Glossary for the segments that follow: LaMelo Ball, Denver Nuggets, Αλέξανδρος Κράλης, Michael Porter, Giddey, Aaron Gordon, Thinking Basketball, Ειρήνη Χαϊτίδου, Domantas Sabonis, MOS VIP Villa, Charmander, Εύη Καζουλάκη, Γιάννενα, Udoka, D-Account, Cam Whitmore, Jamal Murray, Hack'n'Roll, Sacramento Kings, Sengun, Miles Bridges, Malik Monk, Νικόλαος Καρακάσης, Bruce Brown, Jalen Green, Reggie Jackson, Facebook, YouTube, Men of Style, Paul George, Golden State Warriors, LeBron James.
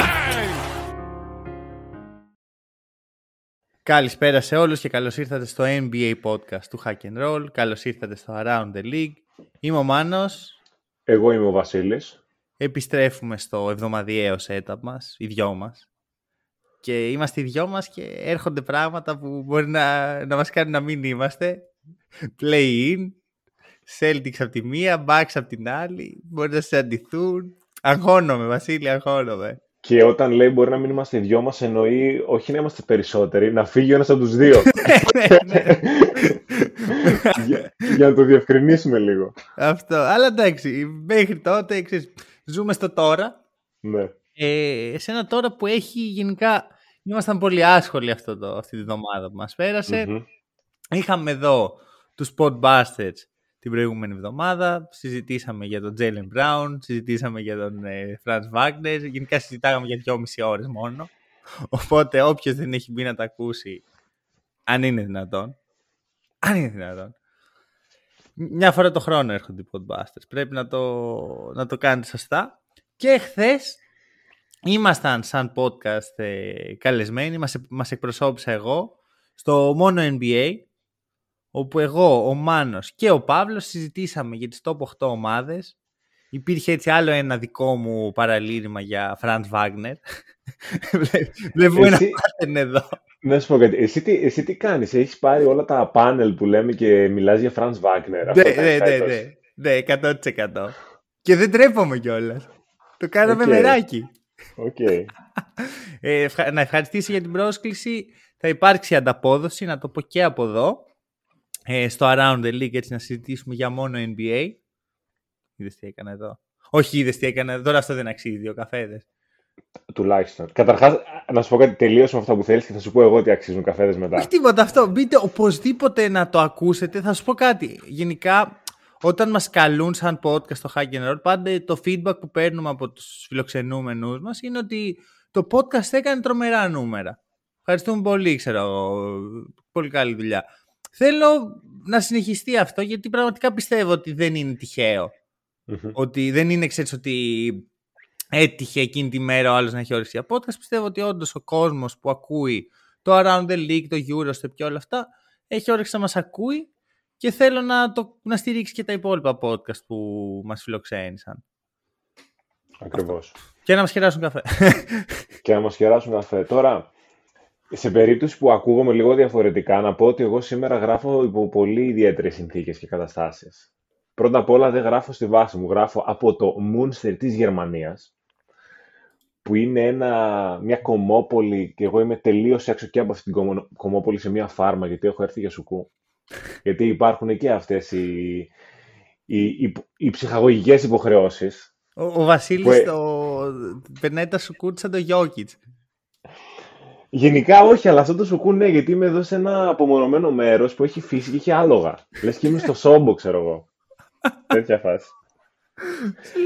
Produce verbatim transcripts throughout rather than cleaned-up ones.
bang! Καλησπέρα σε όλους και καλώς ήρθατε στο N B A podcast του Hack'n'Roll. Καλώς ήρθατε στο Around the League. Είμαι ο Μάνος. Εγώ είμαι ο Βασίλης. Επιστρέφουμε στο εβδομαδιαίο setup μας, οι δυο μας. Και είμαστε οι δυο μας και έρχονται πράγματα που μπορεί να, να μας κάνουν να μην είμαστε. Play-in, Celtics από τη μία, Bucks από την άλλη. Μπορεί να συναντηθούν. Αγχώνομαι, Βασίλη, αγχώνομαι. Και όταν λέει μπορεί να μην είμαστε οι δυο μας, εννοεί όχι να είμαστε περισσότεροι, να φύγει ο ένας από τους δύο. για, για να το διευκρινίσουμε λίγο. Αυτό, αλλά εντάξει, μέχρι τότε ξέρεις, ζούμε στο τώρα. Ναι. Ε, σε ένα τώρα που έχει γενικά, ήμασταν πολύ άσχολοι αυτό το, αυτή την εβδομάδα που μας πέρασε. Mm-hmm. Είχαμε εδώ τους Podbusters την προηγούμενη εβδομάδα, συζητήσαμε για τον Jaylen Brown, συζητήσαμε για τον ε, Franz Wagner, γενικά συζητάγαμε για δυόμιση ώρες μόνο. Οπότε όποιος δεν έχει μπει να τα ακούσει, αν είναι δυνατόν, αν είναι δυνατόν, μια φορά το χρόνο έρχονται οι Podbusters. Πρέπει να το, να το κάνετε σωστά. Και χθες ήμασταν σαν podcast ε, καλεσμένοι, μας, μας εκπροσώπησα εγώ στο μόνο N B A, όπου εγώ, ο Μάνος και ο Παύλος συζητήσαμε για τις top οκτώ ομάδες. Υπήρχε έτσι άλλο ένα δικό μου παραλήρημα για Franz Wagner. Βλέπω ένα pattern εδώ. Να σου πω κάτι. Εσύ τι, εσύ τι κάνεις? Έχεις πάρει όλα τα panel που λέμε και μιλάς για Franz Wagner? Ναι, ναι, ναι, ναι, ναι, εκατό τοις εκατό. Και δεν τρέπομαι κιόλας. Το κάναμε okay. μεράκι. Okay. ε, να ευχαριστήσω για την πρόσκληση. Θα υπάρξει ανταπόδοση, να το πω και από εδώ. Στο Around the League, έτσι να συζητήσουμε για μόνο N B A. Είδες τι έκανα εδώ? Όχι, είδες τι έκανα εδώ. Τώρα αυτό δεν αξίζει δύο καφέδες. Τουλάχιστον. Καταρχάς, να σου πω κάτι, τελείωσαμε αυτά που θέλεις και θα σου πω εγώ τι αξίζουν καφέδες μετά. Όχι τίποτα αυτό. Μπείτε οπωσδήποτε να το ακούσετε. Θα σου πω κάτι. Γενικά, όταν μας καλούν σαν podcast στο Hack'n'Roll, πάντα το feedback που παίρνουμε από τους φιλοξενούμενους μας είναι ότι το podcast έκανε τρομερά νούμερα. Ευχαριστούμε πολύ, ξέρω εγώ. Πολύ καλή δουλειά. Θέλω να συνεχιστεί αυτό, γιατί πραγματικά πιστεύω ότι δεν είναι τυχαίο. Mm-hmm. Ότι δεν είναι, ξέρεις, ότι έτυχε εκείνη τη μέρα ο άλλος να έχει όρεξη για podcast. Πιστεύω ότι όντως ο κόσμος που ακούει το Around the League, το Eurostep και όλα αυτά, έχει όρεξη να μας ακούει και θέλω να, το, να στηρίξει και τα υπόλοιπα podcast που μας φιλοξένησαν. Ακριβώς. Αυτό. Και να μας χεράσουν καφέ. Και να μας χεράσουν καφέ. Τώρα... Σε περίπτωση που ακούγομαι λίγο διαφορετικά, να πω ότι εγώ σήμερα γράφω υπό πολύ ιδιαίτερες συνθήκες και καταστάσεις. Πρώτα απ' όλα δεν γράφω στη βάση μου, γράφω από το Μούνστερ της Γερμανίας, που είναι ένα, μια κομμόπολη, και εγώ είμαι τελείως έξω και από αυτήν την κομμόπολη σε μια φάρμα, γιατί έχω έρθει για σουκού. Γιατί υπάρχουν και αυτές οι, οι, οι, οι ψυχαγωγικές υποχρεώσεις. Ο, ο Βασίλης που... το... περνάει τα σουκούτ σαν το Jokic. Γενικά όχι, αλλά αυτό το σουκού ναι, γιατί είμαι εδώ σε ένα απομονωμένο μέρος που έχει φύση και έχει άλογα. Λες και είμαι στο Σόμπο, ξέρω εγώ. Τέτοια φάση.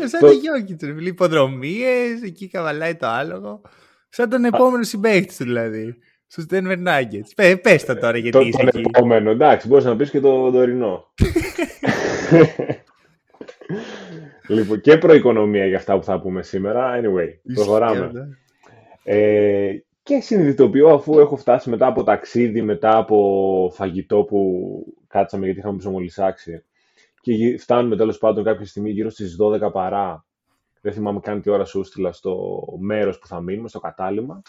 Σαν το Γιόκιτς, υποδρομίες, εκεί καβαλάει το άλογο. Σαν τον επόμενο συμπαίχτη του δηλαδή. Στους Denver Nuggets. Πες το τώρα γιατί είσαι εκεί. Τον επόμενο, εντάξει, μπορείς να πεις και το τωρινό. Λοιπόν, και προοικονομία για αυτά που θα πούμε σήμερα. Anyway, προχωράμε. Και συνειδητοποιώ, αφού έχω φτάσει μετά από ταξίδι, μετά από φαγητό που κάτσαμε γιατί είχαμε ψωμολυσάξει και φτάνουμε τέλος πάντων κάποια στιγμή γύρω στις δώδεκα παρά, δεν θυμάμαι καν τι ώρα σου στείλα στο μέρος που θα μείνουμε, στο κατάλημα,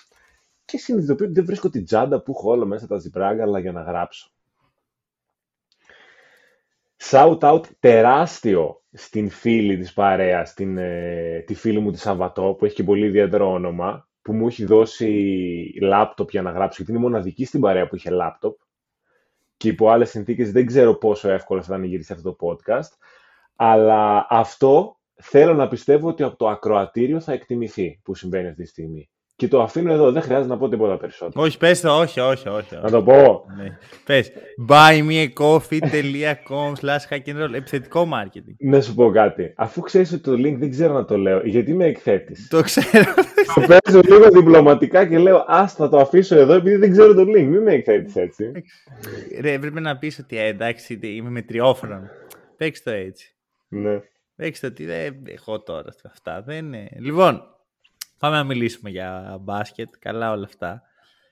και συνειδητοποιώ ότι δεν βρίσκω την τσάντα που έχω όλα μέσα τα ζυπράγκαλα για να γράψω. Shout out τεράστιο στην φίλη της παρέας, στην, ε, τη φίλη μου τη Σαββατό που έχει και πολύ ιδιαίτερο όνομα, που μου έχει δώσει λάπτοπ για να γράψω, γιατί είναι μοναδική στην παρέα που είχε λάπτοπ και υπό άλλες συνθήκες δεν ξέρω πόσο εύκολο θα ήταν να γυρίσει αυτό το podcast, αλλά αυτό θέλω να πιστεύω ότι από το ακροατήριο θα εκτιμηθεί που συμβαίνει αυτή τη στιγμή. Και το αφήνω εδώ, δεν χρειάζεται να πω τίποτα περισσότερο. Όχι, πες το, όχι, όχι, όχι. Να το πω. Ναι. Πες, buy me a coffee dot com slash hack'n'roll, επιθετικό marketing. Να σου πω κάτι, αφού ξέρεις ότι το link δεν ξέρω να το λέω, γιατί με εκθέτεις. Το ξέρω. Το παίζω λίγο διπλωματικά και λέω, ας θα το αφήσω εδώ, επειδή δεν ξέρω το link, μην με εκθέτεις έτσι. Ρε, πρέπει να πεις ότι εντάξει, είμαι με τριόφρον. Παίξτε το έτσι. Ναι. Παίξτε ότι δεν έχω τώρα αυτά, δεν είναι. Λοιπόν. Πάμε να μιλήσουμε για μπάσκετ, καλά όλα αυτά.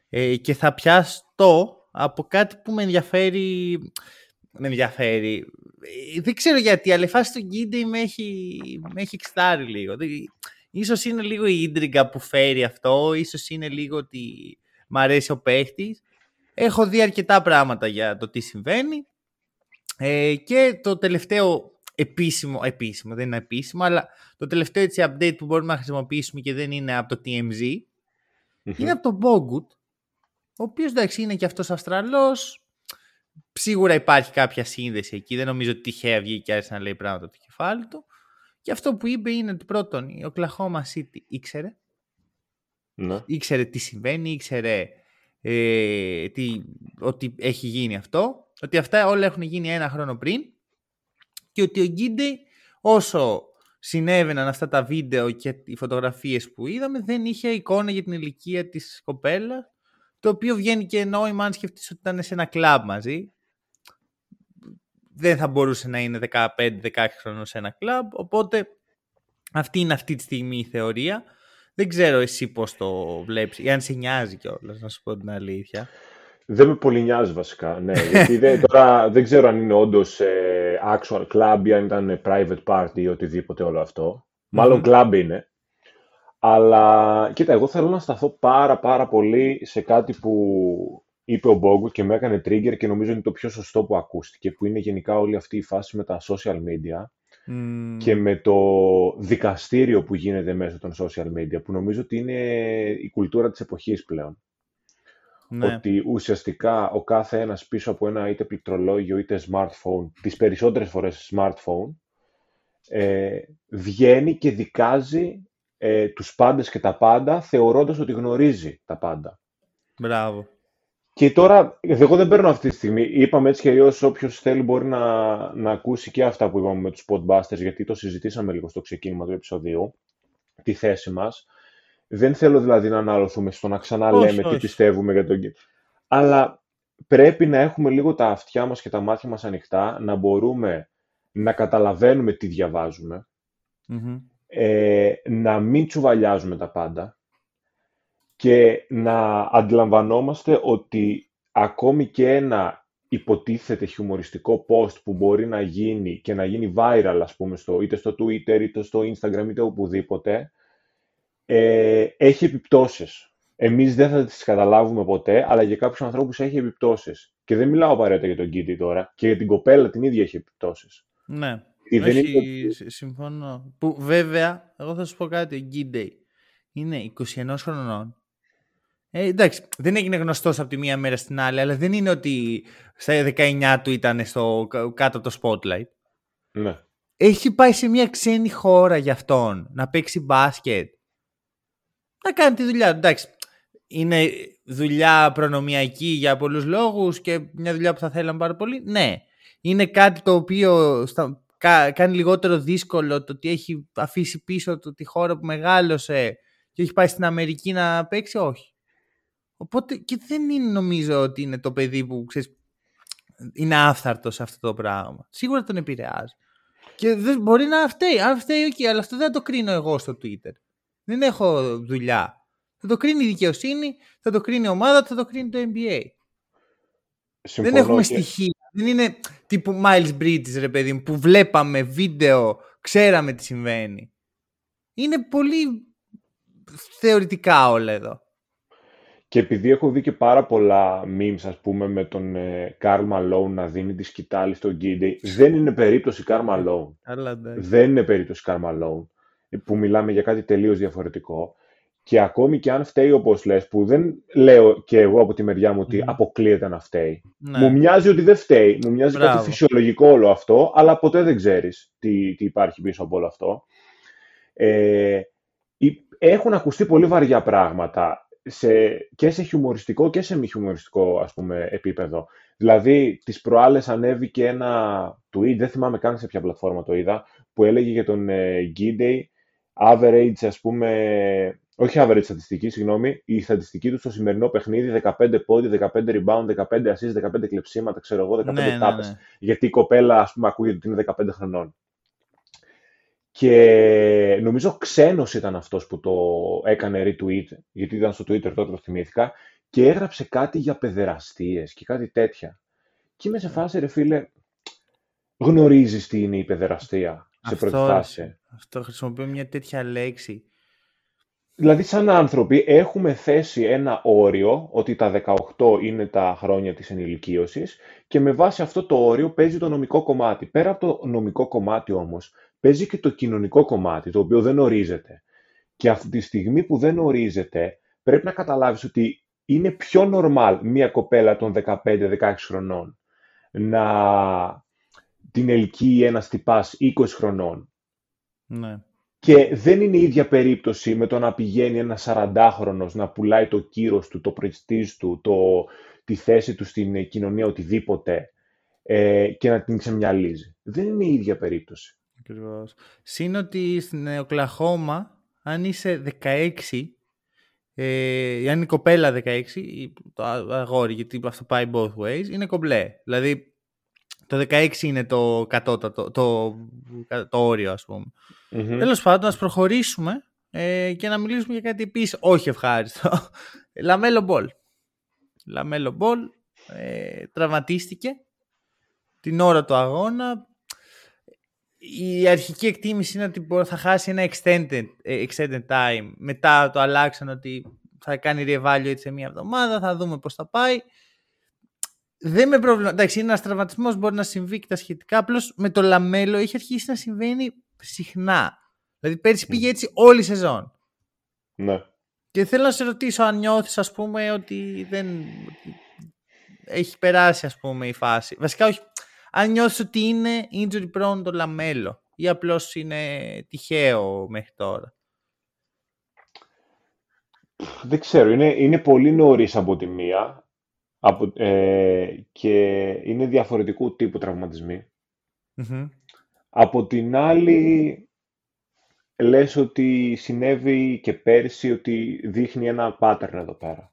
Ε, και θα πιάσω από κάτι που με ενδιαφέρει. Με ενδιαφέρει. Ε, δεν ξέρω γιατί, αλλά η φάση του Γκίντε με έχει, με έχει εξτάρει λίγο. Ίσως είναι λίγο η ίντριγκα που φέρει αυτό, ίσως είναι λίγο ότι μ' αρέσει ο παίχτης. Έχω δει αρκετά πράγματα για το τι συμβαίνει. Ε, και το τελευταίο... Επίσημο, επίσημο, δεν είναι επίσημο, αλλά το τελευταίο έτσι update που μπορούμε να χρησιμοποιήσουμε και δεν είναι από το τι εμ ζι, mm-hmm. είναι από τον Bogut, ο οποίος εντάξει είναι και αυτός Αυστραλός, σίγουρα υπάρχει κάποια σύνδεση εκεί, δεν νομίζω ότι τυχαία βγήκε και άρχισε να λέει πράγματα από το κεφάλι του. Και αυτό που είπε είναι ότι πρώτον η Oklahoma City ήξερε, mm-hmm. ήξερε τι συμβαίνει, ήξερε ε, τι, ότι έχει γίνει αυτό, ότι αυτά όλα έχουν γίνει ένα χρόνο πριν. Και ότι ο Γκίντε, όσο συνέβαιναν αυτά τα βίντεο και οι φωτογραφίες που είδαμε, δεν είχε εικόνα για την ηλικία της κοπέλας, το οποίο βγαίνει και νόημα αν σκεφτείς ότι ήταν σε ένα κλαμπ μαζί. Δεν θα μπορούσε να είναι δεκαπέντε δεκαέξι χρονών σε ένα κλαμπ, οπότε αυτή είναι αυτή τη στιγμή η θεωρία. Δεν ξέρω εσύ πώς το βλέπεις ή αν σε νοιάζει κιόλας, να σου πω την αλήθεια. Δεν με πολύ νοιάζει βασικά, ναι, γιατί δεν, τώρα δεν ξέρω αν είναι όντως ε, actual club ή αν ήταν private party ή οτιδήποτε όλο αυτό. Μάλλον mm-hmm. club είναι. Αλλά, κοίτα, εγώ θέλω να σταθώ πάρα πάρα πολύ σε κάτι που είπε ο Bogut και με έκανε trigger και νομίζω είναι το πιο σωστό που ακούστηκε, που είναι γενικά όλη αυτή η φάση με τα social media mm. και με το δικαστήριο που γίνεται μέσω των social media, που νομίζω ότι είναι η κουλτούρα της εποχής πλέον. Ναι. Ότι ουσιαστικά ο κάθε ένας πίσω από ένα είτε πληκτρολόγιο είτε smartphone, τις περισσότερες φορές smartphone, ε, βγαίνει και δικάζει ε, τους πάντες και τα πάντα, θεωρώντας ότι γνωρίζει τα πάντα. Μπράβο. Και τώρα, εγώ δεν παίρνω αυτή τη στιγμή. Είπαμε έτσι και αλλιώς, όποιος θέλει μπορεί να, να ακούσει και αυτά που είπαμε με τους podbusters, γιατί το συζητήσαμε λίγο στο ξεκίνημα του επεισοδίου, τη θέση μας. Δεν θέλω δηλαδή να αναλωθούμε στο να ξαναλέμε τι πιστεύουμε για τον Γκίντε. Αλλά πρέπει να έχουμε λίγο τα αυτιά μας και τα μάτια μας ανοιχτά, να μπορούμε να καταλαβαίνουμε τι διαβάζουμε, mm-hmm. ε, να μην τσουβαλιάζουμε τα πάντα και να αντιλαμβανόμαστε ότι ακόμη και ένα υποτίθεται χιουμοριστικό post που μπορεί να γίνει και να γίνει viral, ας πούμε, στο, είτε στο Twitter, είτε στο Instagram, είτε οπουδήποτε, Ε, έχει επιπτώσεις. Εμείς δεν θα τις καταλάβουμε ποτέ, αλλά για κάποιους ανθρώπους έχει επιπτώσεις. Και δεν μιλάω απαραίτητα για τον Γκίντε τώρα, και για την κοπέλα την ίδια έχει επιπτώσεις. Ναι, δεν έχει, είναι... συμφωνώ. Που, βέβαια, εγώ θα σου πω κάτι, ο Γκίντε είναι είκοσι ένα χρονών. Ε, εντάξει, δεν έγινε γνωστός από τη μία μέρα στην άλλη, αλλά δεν είναι ότι στα δεκαεννιά του ήταν στο, κάτω από το spotlight. Ναι. Έχει πάει σε μια ξένη χώρα για αυτόν, να παίξει μπάσκετ. Να κάνει τη δουλειά του. Εντάξει, είναι δουλειά προνομιακή για πολλούς λόγους και μια δουλειά που θα θέλαμε πάρα πολύ. Ναι, είναι κάτι το οποίο στα... κάνει λιγότερο δύσκολο το ότι έχει αφήσει πίσω του τη χώρα που μεγάλωσε και έχει πάει στην Αμερική να παίξει. Όχι. Οπότε και δεν είναι, νομίζω ότι είναι το παιδί που ξέρεις, είναι άφθαρτο σε αυτό το πράγμα. Σίγουρα τον επηρεάζει. Και δεν μπορεί να φταίει. Αν φταίει, okay, αλλά αυτό δεν το κρίνω εγώ στο Twitter. Δεν έχω δουλειά. Θα το κρίνει η δικαιοσύνη, θα το κρίνει η ομάδα, θα το κρίνει το εν μπι έι. Συμφωνώ. Δεν έχουμε και... στοιχεία. Δεν είναι τύπου Miles Bridges, ρε παιδί μου, που βλέπαμε βίντεο, ξέραμε τι συμβαίνει. Είναι πολύ θεωρητικά όλα εδώ. Και επειδή έχω δει και πάρα πολλά memes, ας πούμε, με τον Karl Malone να δίνει τη σκητάλη στον Γκίντε, δεν είναι περίπτωση Karl Malone. Δεν είναι περίπτωση Karl Malone. Που μιλάμε για κάτι τελείως διαφορετικό. Και ακόμη και αν φταίει, όπως λες, που δεν λέω και εγώ από τη μεριά μου ότι mm. αποκλείεται να φταίει. Ναι. Μου μοιάζει ότι δεν φταίει. Μου μοιάζει Μπράβο. Κάτι φυσιολογικό όλο αυτό, αλλά ποτέ δεν ξέρεις τι, τι υπάρχει πίσω από όλο αυτό. Ε, έχουν ακουστεί πολύ βαριά πράγματα σε, και σε χιουμοριστικό και σε μη χιουμοριστικό, ας πούμε, επίπεδο. Δηλαδή, τις προάλλες ανέβηκε ένα tweet, δεν θυμάμαι καν σε ποια πλατφόρμα το είδα, που έλεγε για τον ε, G-Day, average, ας πούμε, όχι average στατιστική, συγγνώμη, η στατιστική του στο σημερινό παιχνίδι, δεκαπέντε πόντι, δεκαπέντε rebound, δεκαπέντε assist, δεκαπέντε κλεψίματα, ξέρω εγώ, δεκαπέντε ναι, τάπες, ναι, ναι. γιατί η κοπέλα, ας πούμε, ακούγεται ότι είναι δεκαπέντε χρονών. Και νομίζω ξένος ήταν αυτός που το έκανε retweet, γιατί ήταν στο Twitter τότε, το θυμήθηκα, και έγραψε κάτι για παιδεραστίες και κάτι τέτοια. Και είμαι σε φάση, ρε φίλε, γνωρίζεις τι είναι η παιδεραστία, σε προετοιμάσει. Αυτό, χρησιμοποιώ μια τέτοια λέξη. Δηλαδή, σαν άνθρωποι, έχουμε θέσει ένα όριο, ότι τα δεκαοκτώ είναι τα χρόνια της ενηλικίωσης, και με βάση αυτό το όριο παίζει το νομικό κομμάτι. Πέρα από το νομικό κομμάτι όμως, παίζει και το κοινωνικό κομμάτι, το οποίο δεν ορίζεται. Και αυτή τη στιγμή που δεν ορίζεται, πρέπει να καταλάβεις ότι είναι πιο normal μια κοπέλα των δεκαπέντε δεκαέξι χρονών να την ελκύει ένας τυπάς είκοσι χρονών. Ναι. Και δεν είναι η ίδια περίπτωση με το να πηγαίνει ένας σαραντάχρονος να πουλάει το κύρος του, το πρεστίζ του, το, τη θέση του στην κοινωνία, οτιδήποτε, ε, και να την ξεμυαλίζει. Δεν είναι η ίδια περίπτωση. Ακριβώς. Συν ότι στην Οκλαχώμα, αν είσαι δεκαέξι, ε, αν είναι κοπέλα δεκαέξι, το αγόρι, γιατί αυτό πάει both ways, είναι κομπλέ. Δηλαδή, το δεκαέξι είναι το κατώτατο, το, το, το όριο, ας πούμε. Mm-hmm. Τέλος πάντων, ας προχωρήσουμε ε, και να μιλήσουμε για κάτι επίσης όχι ευχάριστο. LaMelo Ball. LaMelo Ball ε, τραυματίστηκε την ώρα του αγώνα. Η αρχική εκτίμηση είναι ότι θα χάσει ένα extended, extended time. Μετά το αλλάξαν ότι θα κάνει reevaluate σε μία εβδομάδα, θα δούμε πώς θα πάει. Δεν με πρόβλημα. Εντάξει, είναι ένας τραυματισμός, μπορεί να συμβεί και τα σχετικά. Απλώς με το LaMelo έχει αρχίσει να συμβαίνει συχνά. Δηλαδή πέρσι πήγε έτσι όλη η σεζόν. Ναι. Και θέλω να σε ρωτήσω αν νιώθεις, ας πούμε, ότι δεν έχει περάσει, ας πούμε, η φάση. Βασικά όχι. Αν νιώθεις ότι είναι injury prone το LaMelo ή απλώς είναι τυχαίο μέχρι τώρα. Δεν ξέρω. Είναι, είναι πολύ νωρίς από τη μία από, ε, και είναι διαφορετικού τύπου τραυματισμοί. Mm-hmm. Από την άλλη, λες ότι συνέβη και πέρσι, ότι δείχνει ένα pattern εδώ πέρα.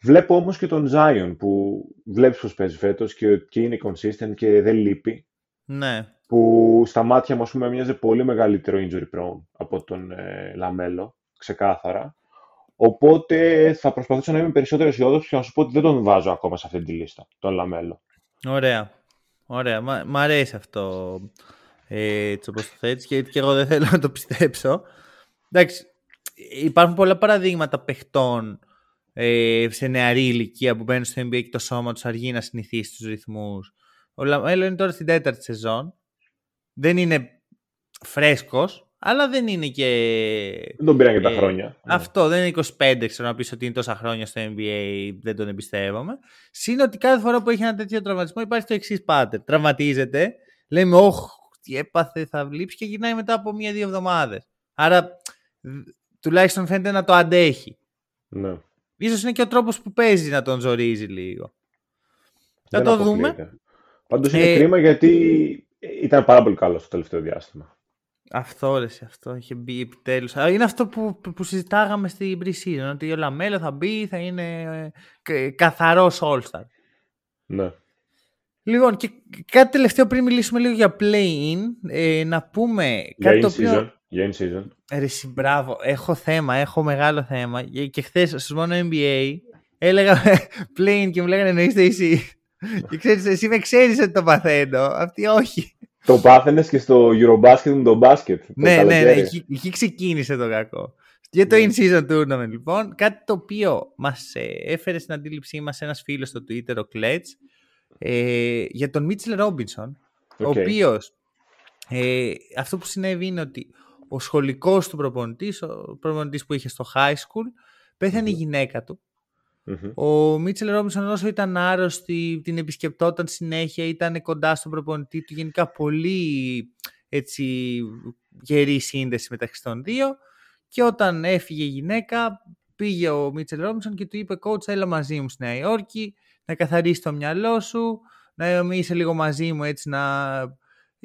Βλέπω όμως και τον Zion που βλέπεις πως παίζει φέτος και, και είναι consistent και δεν λείπει. Ναι. Που στα μάτια μου, ας πούμε, μοιάζει πολύ μεγαλύτερο injury prone από τον ε, LaMelo, ξεκάθαρα. Οπότε θα προσπαθήσω να είμαι περισσότερο αισιόδοξο και να σου πω ότι δεν τον βάζω ακόμα σε αυτή τη λίστα, τον LaMelo. Ωραία. Ωραία. Μ' αρέσει αυτό, ε, έτσι όπως το θέτεις, και, και εγώ δεν θέλω να το πιστέψω. Εντάξει, υπάρχουν πολλά παραδείγματα παιχτών σε νεαρή ηλικία που μπαίνουν στο N B A και το σώμα τους αργεί να συνηθίσει τους ρυθμούς. Ο LaMelo είναι τώρα στην τέταρτη σεζόν. Δεν είναι φρέσκος, αλλά δεν είναι και... Δεν τον πήραν και τα χρόνια. Αυτό, δεν είναι είκοσι πέντε, ξέρω να πεις ότι είναι τόσα χρόνια στο N B A, δεν τον εμπιστεύομαι. Συν ότι κάθε φορά που έχει ένα τέτοιο τραυματισμό υπάρχει το εξής pattern. Τραυματίζεται, λέμε, όχ, τι έπαθε, θα βλείψει, και γυρνάει μετά από μία-δύο εβδομάδες. Άρα, τουλάχιστον φαίνεται να το αντέχει. Ναι. Ίσως είναι και ο τρόπος που παίζει να τον ζορίζει λίγο. Δεν θα το δούμε. Πάντως είναι ε... κρίμα, γιατί ήταν πάρα πολύ καλό στο τελευταίο διάστημα. Αυτό, ρε, αυτό είχε μπει επιτέλους. Είναι αυτό που, που συζητάγαμε στην pre-season, ότι ο LaMelo θα μπει, θα είναι ε, καθαρός all-star. Ναι. Λοιπόν, και κάτι τελευταίο πριν μιλήσουμε λίγο για play-in, ε, να πούμε για κάτι το οποίο... Για in season. Ρε συμπράβο, έχω θέμα, έχω μεγάλο θέμα. Και χθες στους μόνο N B A έλεγα πλέον και μου λέγανε εννοείστε εσύ. Και ξέρεις, εσύ με ξέρεις ότι το παθαίνω. Αυτή όχι. Το πάθαινες και στο Eurobasket με το μπάσκετ. Ναι, ναι, ναι, εκεί, εκεί ξεκίνησε το κακό. Για το in season tournament, λοιπόν, κάτι το οποίο μας έφερε στην αντίληψή μας ένας φίλος στο Twitter, ο Κλέτς, ε, για τον Mitchell Robinson, okay. ο οποίος ε, αυτό που συνέβη είναι ότι ο σχολικός του προπονητής, ο προπονητής που είχε στο high school, πέθανε mm-hmm. η γυναίκα του. Mm-hmm. Ο Μίτσελ Ρόμπινσον, όσο ήταν άρρωστη, την επισκεπτόταν συνέχεια, ήταν κοντά στον προπονητή του, γενικά πολύ έτσι, γερή σύνδεση μεταξύ των δύο, Και όταν έφυγε η γυναίκα, πήγε ο Μίτσελ Ρόμπινσον και του είπε: Coach, έλα μαζί μου στη Νέα Υόρκη, να καθαρίσει το μυαλό σου, να είσαι λίγο μαζί μου, έτσι να.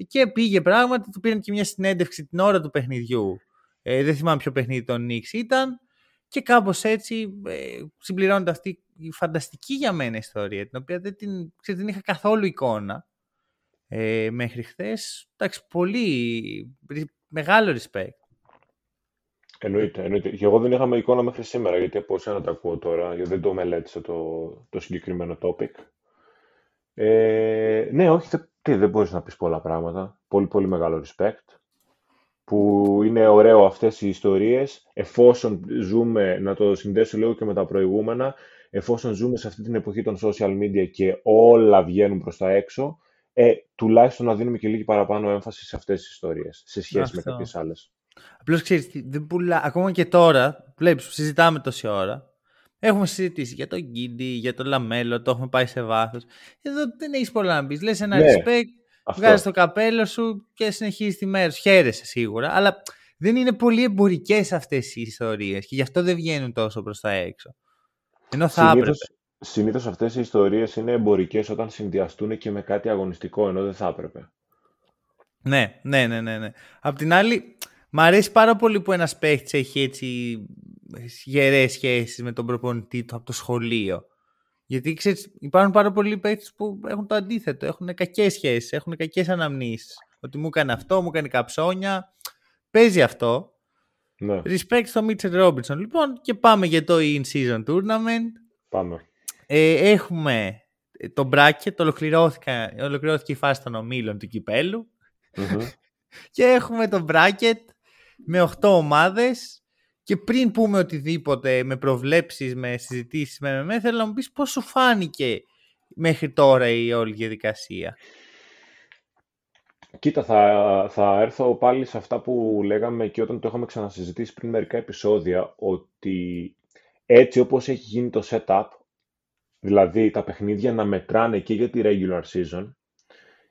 Και πήγε πράγματι, του πήραν και μια συνέντευξη την ώρα του παιχνιδιού. Ε, δεν θυμάμαι ποιο παιχνίδι των Νίξ ήταν. Και κάπως έτσι ε, συμπληρώνεται αυτή η φανταστική για μένα ιστορία, την οποία δεν την, ξέρω, δεν είχα καθόλου εικόνα ε, μέχρι χθες. Εντάξει, πολύ μεγάλο respect. Εννοείται, εννοείται. Και εγώ δεν είχαμε εικόνα μέχρι σήμερα, γιατί από εσένα τα ακούω τώρα, γιατί δεν το μελέτησα το, το συγκεκριμένο topic. Ε, ναι, όχι, δεν, τι, δεν μπορείς να πεις πολλά πράγματα. Πολύ, πολύ μεγάλο respect. Που είναι ωραίο αυτές οι ιστορίες, εφόσον ζούμε, να το συνδέσω λίγο και με τα προηγούμενα, εφόσον ζούμε σε αυτή την εποχή των social media και όλα βγαίνουν προς τα έξω, ε, τουλάχιστον να δίνουμε και λίγη παραπάνω έμφαση σε αυτές τις ιστορίες, σε σχέση αυτό. Με κάποιες άλλες. Απλώς ξέρεις, δεν πουλά, ακόμα και τώρα, βλέπεις, συζητάμε τόση ώρα, έχουμε συζητήσει για τον Γκίντι, για τον Λαμέλο, το έχουμε πάει σε βάθος. Εδώ δεν έχεις πολλά να πεις, λες ένα ναι. respect. Βγάζεις το καπέλο σου και συνεχίζεις τη μέρα σου. Χαίρεσαι σίγουρα, αλλά δεν είναι πολύ εμπορικές αυτές οι ιστορίες και γι' αυτό δεν βγαίνουν τόσο προς τα έξω. Ενώ θα συνήθως, έπρεπε. Συνήθως αυτές οι ιστορίες είναι εμπορικές όταν συνδυαστούν και με κάτι αγωνιστικό, ενώ δεν θα έπρεπε. Ναι, ναι, ναι, ναι. ναι. Απ' την άλλη, μ' αρέσει πάρα πολύ που ένας παίχτης έχει έτσι γερές σχέσεις με τον προπονητή του από το σχολείο. Γιατί ξέρεις, υπάρχουν πάρα πολλοί παίκτες που έχουν το αντίθετο, έχουν κακές σχέσεις, έχουν κακές αναμνήσεις. Ότι μου έκανε αυτό, μου έκανε καψόνια. Παίζει αυτό. Ναι. Respect στο Mitchell Robinson. Λοιπόν, και πάμε για το in-season tournament. Πάμε. Ε, έχουμε το bracket, ολοκληρώθηκε η φάση των ομίλων του κυπέλου. Mm-hmm. Και έχουμε το bracket με οκτώ ομάδες. Και πριν πούμε οτιδήποτε με προβλέψεις, με συζητήσεις, με εμένα, θέλω να μου πεις πώς σου φάνηκε μέχρι τώρα η όλη διαδικασία. Κοίτα, θα, θα έρθω πάλι σε αυτά που λέγαμε και όταν το είχαμε ξανασυζητήσει πριν μερικά επεισόδια, ότι έτσι όπως έχει γίνει το setup, δηλαδή τα παιχνίδια να μετράνε και για τη regular season,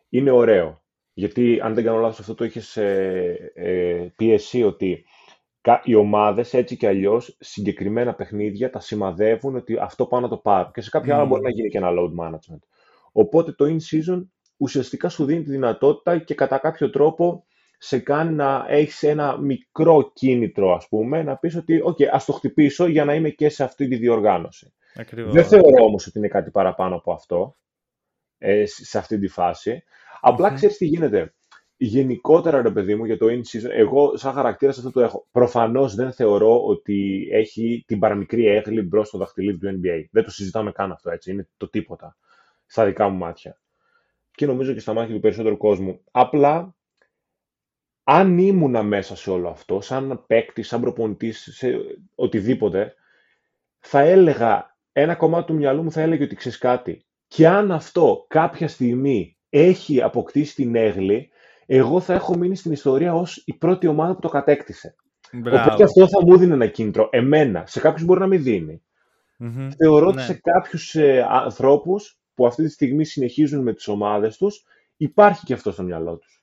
είναι ωραίο. Γιατί αν δεν κάνω λάθος αυτό το είχες ε, ε, πιέσει ότι οι ομάδες έτσι και αλλιώς συγκεκριμένα παιχνίδια τα σημαδεύουν ότι αυτό πάνω το πάρουν και σε κάποια mm. άλλα μπορεί να γίνει και ένα load management. Οπότε το in-season ουσιαστικά σου δίνει τη δυνατότητα και κατά κάποιο τρόπο σε κάνει να έχεις ένα μικρό κίνητρο, ας πούμε, να πεις ότι okay, ας το χτυπήσω για να είμαι και σε αυτή τη διοργάνωση. Ακριβώς. Δεν θεωρώ όμως ότι είναι κάτι παραπάνω από αυτό ε, σε αυτή τη φάση. Mm-hmm. Απλά ξέρεις τι γίνεται. Γενικότερα, ρε παιδί μου, για το in-season, εγώ σαν χαρακτήρα αυτό το έχω. Προφανώς δεν θεωρώ ότι έχει την παραμικρή έγκλη μπρος στο δαχτυλίδι του N B A. Δεν το συζητάμε καν αυτό, έτσι. Είναι το τίποτα στα δικά μου μάτια. Και νομίζω και στα μάτια του περισσότερου κόσμου. Απλά, αν ήμουνα μέσα σε όλο αυτό, σαν παίκτη, σαν προπονητή, σε οτιδήποτε, θα έλεγα, ένα κομμάτι του μυαλού μου θα έλεγε ότι ξέρεις κάτι. Και αν αυτό κάποια στιγμή έχει αποκτήσει την έγκλη, εγώ θα έχω μείνει στην ιστορία ως η πρώτη ομάδα που το κατέκτησε. Μπράβο. Οπότε αυτό θα μου δίνει ένα κίνητρο. Εμένα, σε κάποιους μπορεί να μην δίνει. Mm-hmm. Θεωρώ ναι. ότι σε κάποιους ε, ανθρώπους που αυτή τη στιγμή συνεχίζουν με τις ομάδες τους, υπάρχει και αυτό στο μυαλό τους.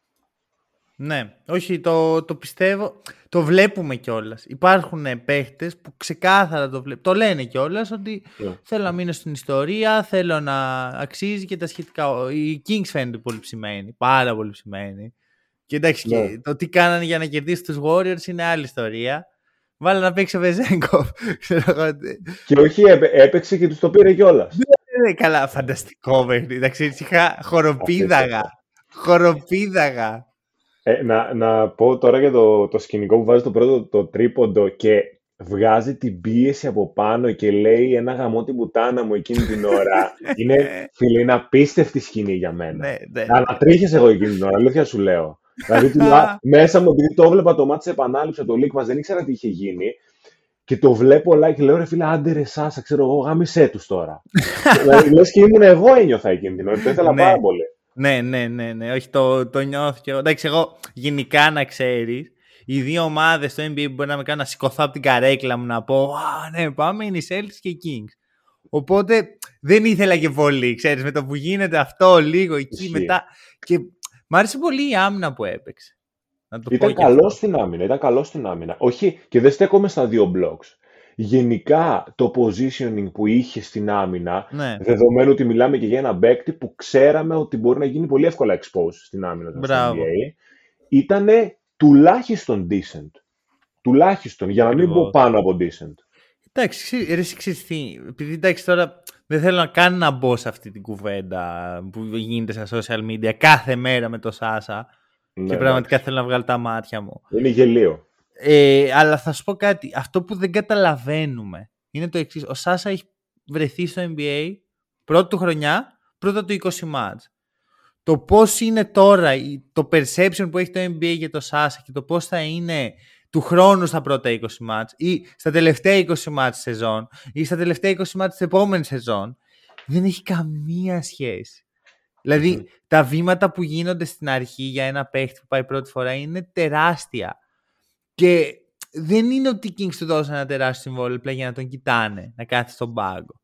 Ναι, όχι, το, το πιστεύω, το βλέπουμε κιόλας. Υπάρχουν παίχτες που ξεκάθαρα το βλέπουν. Το λένε κιόλας ότι yeah. θέλω να μείνω στην ιστορία, θέλω να αξίζει και τα σχετικά. Οι Kings φαίνονται πολύ ψημένοι, πάρα πολύ ψημένοι. Και εντάξει, yeah. και το τι κάνανε για να κερδίσουν τους Warriors είναι άλλη ιστορία. Βάλε να παίξει ο Βεζέγκοφ. Και όχι, έπαιξε και τους το πήρε κιόλας. Ναι, καλά, φανταστικό παιχνίδι. Εντάξει, είχα χοροπίδαγα. χοροπίδαγα. Ε, να, να πω τώρα για το, το σκηνικό που βάζει το πρώτο το τρίποντο και βγάζει την πίεση από πάνω και λέει ένα γαμό την πουτάνα μου εκείνη την ώρα. Είναι, φίλε, είναι απίστευτη σκηνή για μένα. Ανατρίχες εγώ εκείνη την ώρα, αλήθεια σου λέω. Δηλαδή μέσα μου, επειδή το βλέπα το μάτι σε επανάληψη, το leak μας, δεν ήξερα τι είχε γίνει. Και το βλέπω όλα και λέω ρε φίλε, άντε ρε Σάσα, ξέρω εγώ, γάμισέ τους τώρα. Δηλαδή, λες και ήμουν εγώ ένιωθα εκείνη την ώρα, το ήθελα πάρα πολύ. Ναι, ναι, ναι, ναι, όχι, το, το νιώθω και εντάξει, εγώ γενικά να ξέρεις, οι δύο ομάδες στο N B A που μπορεί να με κάνουν να σηκωθώ από την καρέκλα μου να πω «Α, ναι, πάμε, είναι οι Celtics και οι Kings». Οπότε δεν ήθελα και πολύ, ξέρεις, με το που γίνεται αυτό λίγο εκεί μετά. Και μ' άρεσε πολύ η άμυνα που έπαιξε. Να το ήταν καλό στην άμυνα, ήταν καλό στην άμυνα. Όχι, και δεν στέκομαι στα δύο μπλοκς. Γενικά το positioning που είχε στην άμυνα, ναι, δεδομένου ότι μιλάμε και για ένα παίκτη που ξέραμε ότι μπορεί να γίνει πολύ εύκολα exposed στην άμυνα του εν μπι έι, ήταν τουλάχιστον decent. Τουλάχιστον, για να μην πω πάνω από decent. Εντάξει, ρε ξυστή, επειδή εντάξει τώρα δεν θέλω να καν να μπω σε αυτή την κουβέντα που γίνεται στα social media κάθε μέρα με το Σάσα, ναι, και πραγματικά ναι. θέλω να βγάλω τα μάτια μου. Είναι γελίο. Ε, αλλά θα σου πω κάτι, αυτό που δεν καταλαβαίνουμε είναι το εξής. Ο Σάσα έχει βρεθεί στο εν μπι έι πρώτη του χρονιά, πρώτα του είκοσι μάτς. Το πώς είναι τώρα το perception που έχει το εν μπι έι για το Σάσα και το πώς θα είναι του χρόνου στα πρώτα είκοσι μάτς ή στα τελευταία είκοσι μάτς σεζόν ή στα τελευταία είκοσι μάτς της επόμενης σεζόν, δεν έχει καμία σχέση. Δηλαδή mm. τα βήματα που γίνονται στην αρχή για ένα παίχτη που πάει πρώτη φορά είναι τεράστια. Και δεν είναι ότι οι Kings του δώσαν ένα τεράστιο συμβόλαιο απλά για να τον κοιτάνε, να κάθει στον πάγκο.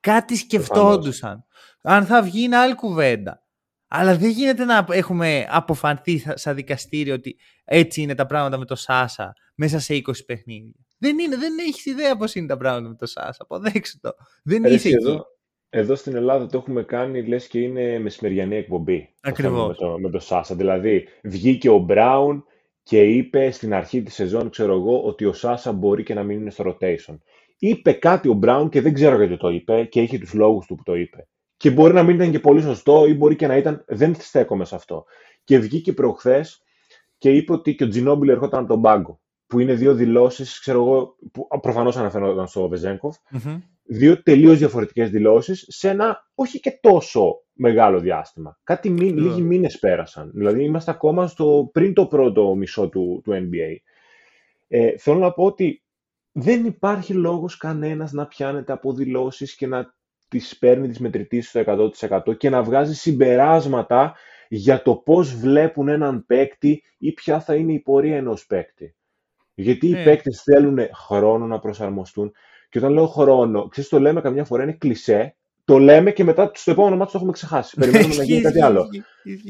Κάτι σκεφτόντουσαν. Αν θα βγει είναι άλλη κουβέντα. Αλλά δεν γίνεται να έχουμε αποφανθεί σαν δικαστήριο ότι έτσι είναι τα πράγματα με το Σάσα μέσα σε είκοσι παιχνίδια. Δεν είναι, δεν έχεις ιδέα πώς είναι τα πράγματα με το Σάσα. Αποδέξου το. Δεν Έ, είσαι εδώ, εκεί. Εδώ στην Ελλάδα το έχουμε κάνει, λες και είναι μεσημεριανή εκπομπή. Ακριβώς. Με το, με το Σάσα. Δηλαδή βγήκε ο Μπράουν και είπε στην αρχή της σεζόν, ξέρω εγώ, ότι ο Σάσα μπορεί και να μην είναι στο rotation. Είπε κάτι ο Μπράουν και δεν ξέρω γιατί το είπε και είχε τους λόγους του που το είπε. Και μπορεί να μην ήταν και πολύ σωστό ή μπορεί και να ήταν, δεν στέκομαι σε αυτό. Και βγήκε προχθές και είπε ότι και ο Τζινόμπιλ ερχόταν από τον πάγκο. Που είναι δύο δηλώσεις, ξέρω εγώ, που προφανώς αναφερόταν στο Βεζένκοφ. Mm-hmm. Δύο τελείως διαφορετικές δηλώσεις σε ένα όχι και τόσο μεγάλο διάστημα. Κάτι μι, mm. λίγοι μήνες πέρασαν. Δηλαδή είμαστε ακόμα στο, πριν το πρώτο μισό του, του εν μπι έι. Ε, θέλω να πω ότι δεν υπάρχει λόγος κανένας να πιάνεται από δηλώσεις και να τις παίρνει τις μετρητήσεις στο εκατό τοις εκατό και να βγάζει συμπεράσματα για το πώς βλέπουν έναν παίκτη ή ποια θα είναι η πορεία ενός παίκτη. Γιατί ε. οι παίκτες θέλουν χρόνο να προσαρμοστούν και όταν λέω χρόνο, ξέρεις, το λέμε καμιά φορά, είναι κλισέ, το λέμε και μετά στο επόμενο μάτι το έχουμε ξεχάσει. Περιμένουμε να γίνει κάτι άλλο.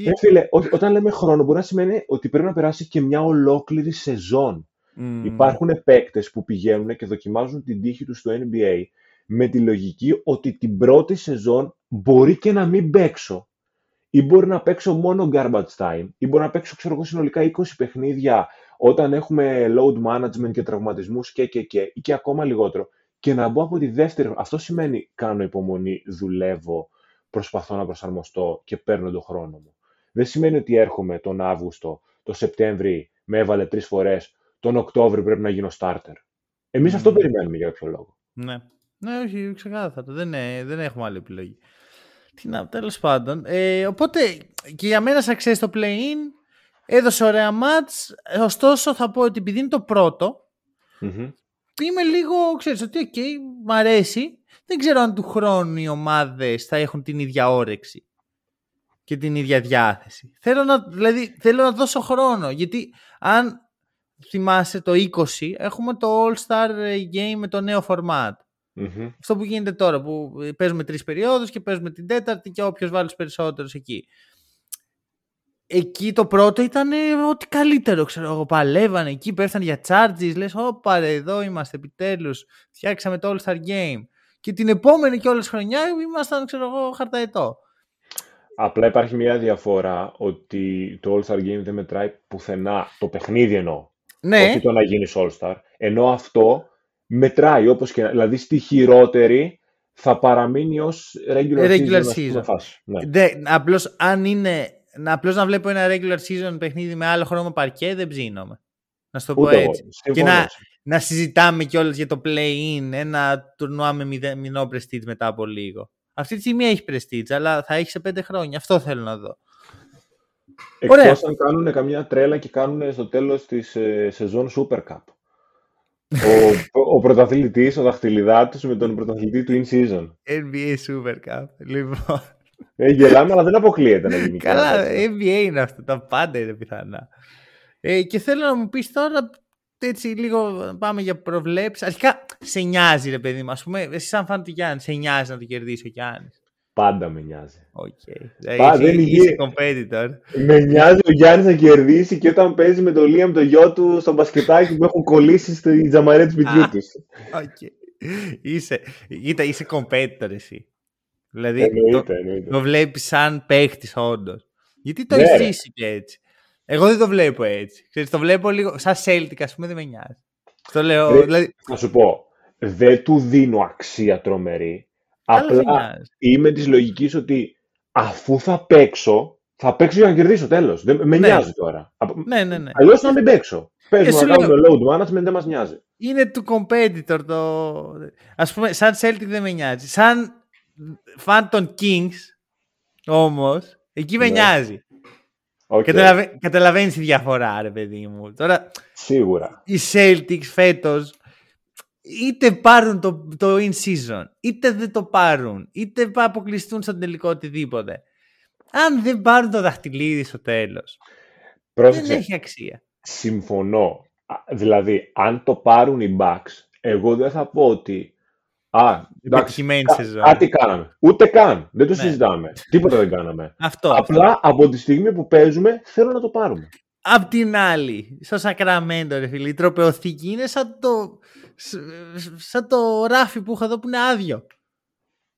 ε, φίλε, ό, όταν λέμε χρόνο μπορεί να σημαίνει ότι πρέπει να περάσει και μια ολόκληρη σεζόν. Mm. Υπάρχουν παίκτες που πηγαίνουν και δοκιμάζουν την τύχη τους στο εν μπι έι με τη λογική ότι την πρώτη σεζόν μπορεί και να μην παίξω ή μπορεί να παίξω μόνο garbage time ή μπορεί να παίξω, ξέρω εγώ, συνολικά είκοσι παιχνίδια όταν έχουμε load management και τραυματισμούς και και και ή και ακόμα λιγότερο και να μπω από τη δεύτερη. Αυτό σημαίνει κάνω υπομονή, δουλεύω, προσπαθώ να προσαρμοστώ και παίρνω τον χρόνο μου. Δεν σημαίνει ότι έρχομαι τον Αύγουστο, τον Σεπτέμβρη με έβαλε τρεις φορές, τον Οκτώβρη πρέπει να γίνω starter. Εμείς mm. αυτό περιμένουμε για κάποιο λόγο. Ναι. Ναι, όχι, ξεκάθαρα. Δεν, δεν έχουμε άλλη επιλογή. Τι να, τέλος πάντων. Ε, οπότε και για μένα success στο play-in, έδωσε ωραία μάτς. Ωστόσο, θα πω ότι επειδή είναι το πρώτο, mm-hmm. είμαι λίγο, ξέρεις, ότι οκ, okay, μ' αρέσει. Δεν ξέρω αν του χρόνου οι ομάδες θα έχουν την ίδια όρεξη και την ίδια διάθεση. Θέλω να, δηλαδή, θέλω να δώσω χρόνο, γιατί αν θυμάσαι το είκοσι, έχουμε το All-Star Game με το νέο format. Mm-hmm. Αυτό που γίνεται τώρα που παίζουμε τρεις περιόδους και παίζουμε την τέταρτη και όποιος βάλει τους περισσότερους εκεί. Εκεί το πρώτο ήταν ό,τι καλύτερο, ξέρω εγώ, παλεύανε εκεί, πέφτανε για charges, λες όπα ρε, εδώ είμαστε επιτέλους, φτιάξαμε το All-Star Game και την επόμενη κιόλας χρονιά ήμασταν, ξέρω εγώ, χαρταετό. Απλά υπάρχει μια διαφορά ότι το All-Star Game δεν μετράει πουθενά, το παιχνίδι εννοώ, ναι, όχι το να γίνεις All-Star, ενώ αυτό μετράει, όπως και δηλαδή στη χειρότερη θα παραμείνει ως regular, regular season, season. Ναι. Δε, απλώς αν είναι απλώς να βλέπω ένα regular season παιχνίδι με άλλο χρώμα παρκέ δεν ψήνομαι, να σου το πω έτσι, και να, να συζητάμε κιόλας για το play-in, ένα τουρνουά με μηδενό prestige μετά από λίγο. Αυτή τη στιγμή έχει prestige, αλλά θα έχει σε πέντε χρόνια, αυτό θέλω να δω. Εκτός αν κάνουν καμιά τρέλα και κάνουν στο τέλος της ε, σεζόν Super Cup ο, ο πρωταθλητής, ο δαχτυλιδάτης με τον πρωταθλητή του in-season. εν μπι έι Super Cup, λοιπόν. Ε, γελάμε, αλλά δεν αποκλείεται να γίνει. Καλά, εν μπι έι είναι αυτό, τα πάντα είναι πιθανά. Ε, και θέλω να μου πεις τώρα, έτσι λίγο πάμε για προβλέψεις. Αρχικά, σε νοιάζει ρε παιδί μου, ας πούμε, εσύ σαν φαν του Γιάννη, σε νοιάζει να το κερδίσει ο Γιάννης? Πάντα με νοιάζει. Okay. Πάντα είσαι, είσαι competitor. Με νοιάζει ο Γιάννης να κερδίσει και όταν παίζει με το Liam το γιο του στο μπασκετάκι που έχουν κολλήσει στη τζαμαρέ του σπιτιού του. Okay. Είσαι, είσαι competitor εσύ. Δηλαδή εννοείται, το, εννοείται. Το βλέπεις σαν παίχτης όντως. Γιατί το ναι. έχεις ζήσει και έτσι. Εγώ δεν το βλέπω έτσι. Ξέρεις, το βλέπω λίγο σαν Celtic, ας πούμε, δεν με νοιάζει. Το λέω, δεν, δηλαδή... Θα σου πω, δεν του δίνω αξία τρομερή. Απλά είμαι της λογικής ότι αφού θα παίξω, θα παίξω για να κερδίσω τέλος. Δεν, με ναι. νοιάζει τώρα. Ναι, ναι, ναι. Αλλιώς να μην παίξω. Παίζουμε να κάνουμε load management, δεν μας νοιάζει. Είναι του competitor το... Ας πούμε, σαν Celtic δεν με νοιάζει. Σαν fan των Kings, όμως, εκεί με ναι. νοιάζει. Okay. Καταλαβα... Καταλαβαίνεις τη διαφορά, ρε παιδί μου. Τώρα, σίγουρα. Οι Celtics φέτος είτε πάρουν το, το in-season, είτε δεν το πάρουν, είτε αποκλειστούν στον τελικό οτιδήποτε. Αν δεν πάρουν το δαχτυλίδι στο τέλος, πρόσεξε, δεν έχει αξία. Συμφωνώ. Δηλαδή, αν το πάρουν οι Bucks, εγώ δεν θα πω ότι α, εντάξει, κα, α, τι κάναμε. Ούτε καν. Δεν το ναι. συζητάμε. Τίποτα δεν κάναμε. Αυτό, Απλά αυτό. από τη στιγμή που παίζουμε, θέλω να το πάρουμε. Απ' την άλλη, στο Σακραμέντο, ρε φίλοι, η τροπεοθήκη είναι σαν το, σαν το ράφι που είχα εδώ που είναι άδειο.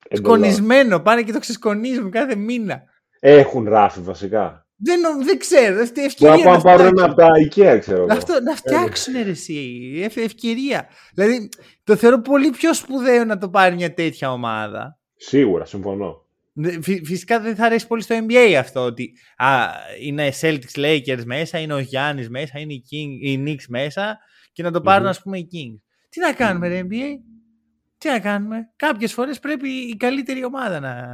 Εντελώς. Σκονισμένο. Πάνε και το ξεσκονίζουν κάθε μήνα. Έχουν ράφι βασικά. Δεν, δεν ξέρω. Μπορεί να πάρουν από τα IKEA, ξέρω. Να, αυτό, να φτιάξουν ρε εσύ. Ευ, ευκαιρία. Δηλαδή, το θεωρώ πολύ πιο σπουδαίο να το πάρει μια τέτοια ομάδα. Σίγουρα, συμφωνώ. Φυ, φυσικά δεν θα αρέσει πολύ στο N B A αυτό ότι α, είναι Celtics Lakers μέσα, είναι ο Γιάννης μέσα, είναι οι, King, οι Knicks μέσα και να το πάρουν mm-hmm. ας πούμε οι Kings. Τι να κάνουμε ρε N B A, τι να κάνουμε. Κάποιες φορές πρέπει η καλύτερη ομάδα να,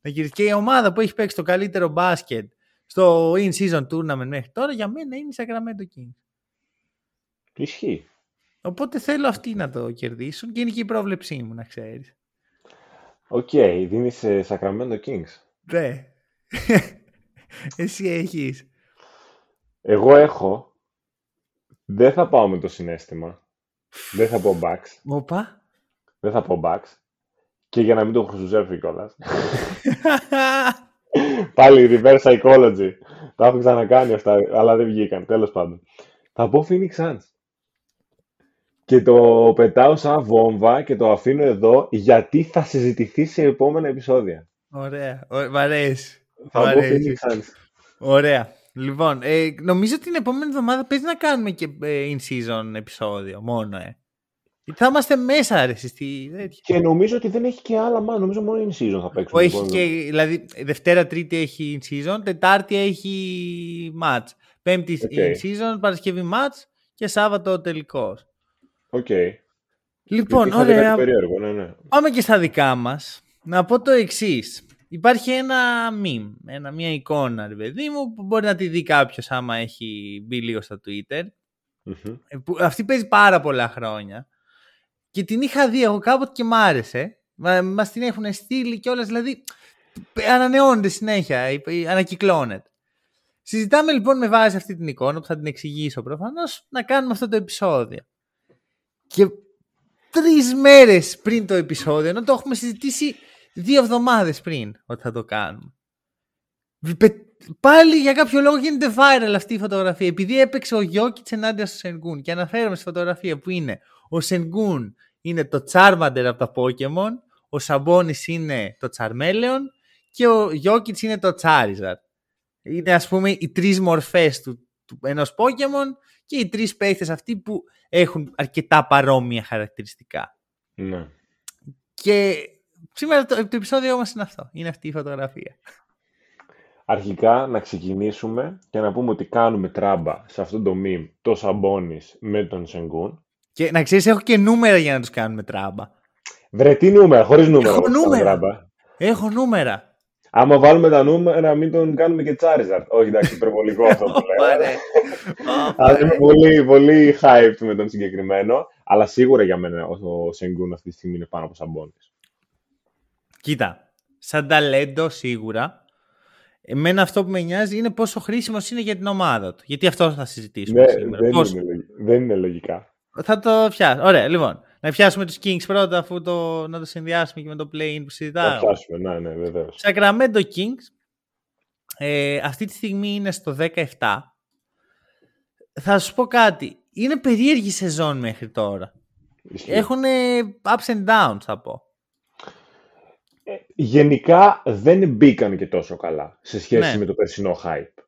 να γυρίσει. Και η ομάδα που έχει παίξει το καλύτερο μπάσκετ στο in-season tournament μέχρι τώρα για μένα είναι η Sacramento Kings. Ισχύει. Οπότε θέλω αυτοί να το κερδίσουν και είναι και η πρόβλεψή μου να ξέρεις. Οκ, okay, δίνεις ε, Sacramento Kings. Ναι. Εσύ έχεις. Εγώ έχω. Δεν θα πάω με το συνέστημα. Δεν θα πω Bucks. Οπα. Δεν θα πω Bucks. Και για να μην το χρησιμοποιήσω κιόλας. Πάλι reverse psychology. Τα έχω ξανακάνει αυτά, αλλά δεν βγήκαν. Τέλος πάντων. Θα πω Phoenix Suns. Και το πετάω σαν βόμβα και το αφήνω εδώ γιατί θα συζητηθεί σε επόμενα επεισόδια. Ωραία. Μ' αρέσει. Θα μ' αρέσει. Ωραία. Λοιπόν, ε, νομίζω ότι την επόμενη εβδομάδα παίζει να κάνουμε και in-season επεισόδιο μόνο. Ε. Θα είμαστε μέσα αρέσει. Στη... Και νομίζω ότι δεν έχει και άλλα μάλλον. Νομίζω μόνο in-season θα παίξουμε. Έχει και, δηλαδή, Δευτέρα, Τρίτη έχει in-season, Τετάρτη έχει match. Πέμπτη okay. in-season, Παρασκευή match και Σάββατο τελικός. Okay. Λοιπόν, ωραία. Περίεργο, ναι, ναι. Πάμε και στα δικά μας. Να πω το εξής. Υπάρχει ένα meme, ένα, μια εικόνα, ρε παιδί μου, που μπορεί να τη δει κάποιος άμα έχει μπει λίγο στο Twitter. Mm-hmm. Που, αυτή παίζει πάρα πολλά χρόνια. Και την είχα δει εγώ κάποτε και μ' άρεσε. Μα, μας την έχουν στείλει κιόλας, δηλαδή ανανεώνεται συνέχεια, ανακυκλώνεται. Συζητάμε λοιπόν με βάση αυτή την εικόνα που θα την εξηγήσω προφανώς να κάνουμε αυτό το επεισόδιο. Και τρεις μέρες πριν το επεισόδιο, ενώ το έχουμε συζητήσει δύο εβδομάδες πριν ότι θα το κάνουμε. Πάλι για κάποιο λόγο γίνεται viral αυτή η φωτογραφία. Επειδή έπαιξε ο Jokic ενάντια στο Sengun και αναφέρομαι στη φωτογραφία που είναι ο Sengun είναι το Charmander από τα Pokemon, ο Sabonis είναι το Charmeleon και ο Jokic είναι το Charizard. Είναι ας πούμε οι τρεις μορφές του, του, ενός Pokemon και οι τρεις παίχτες αυτοί που έχουν αρκετά παρόμοια χαρακτηριστικά. Ναι. Και σήμερα το, το επεισόδιο μας είναι αυτό. Είναι αυτή η φωτογραφία. Αρχικά να ξεκινήσουμε και να πούμε ότι κάνουμε τράμπα σε αυτό το meme το Sabonis με τον Sengun. Και να ξέρεις έχω και νούμερα για να τους κάνουμε τράμπα. Βρε τι νούμερα, χωρίς νούμερα. Έχω νούμερα. Έχω νούμερα. Άμα βάλουμε τα νούμερα, μην τον κάνουμε και Charizard. Όχι, εντάξει, υπερβολικό αυτό που λέμε. Αλλά είμαι πολύ, πολύ hyped με τον συγκεκριμένο. Αλλά σίγουρα για μένα ο Sengun αυτή τη στιγμή είναι πάνω από Sabonis. Κοίτα, σαν ταλέντο σίγουρα. Εμένα αυτό που με νοιάζει είναι πόσο χρήσιμος είναι για την ομάδα του. Γιατί αυτό θα συζητήσουμε ναι, σήμερα. Δεν, πώς... είναι, δεν είναι λογικά. Θα το πιάσω. Ωραία, λοιπόν. Να πιάσουμε τους Kings πρώτα, αφού το, να το συνδυάσουμε και με το play-in που συζητάμε. Να πιάσουμε, ναι, ναι, βεβαίως. Sacramento Kings, ε, αυτή τη στιγμή είναι στο δεκαεπτά. Θα σου πω κάτι. Είναι περίεργη σεζόν μέχρι τώρα. Έχουν ups and downs, θα πω. Ε, γενικά δεν μπήκαν και τόσο καλά σε σχέση ναι. με το περσινό hype.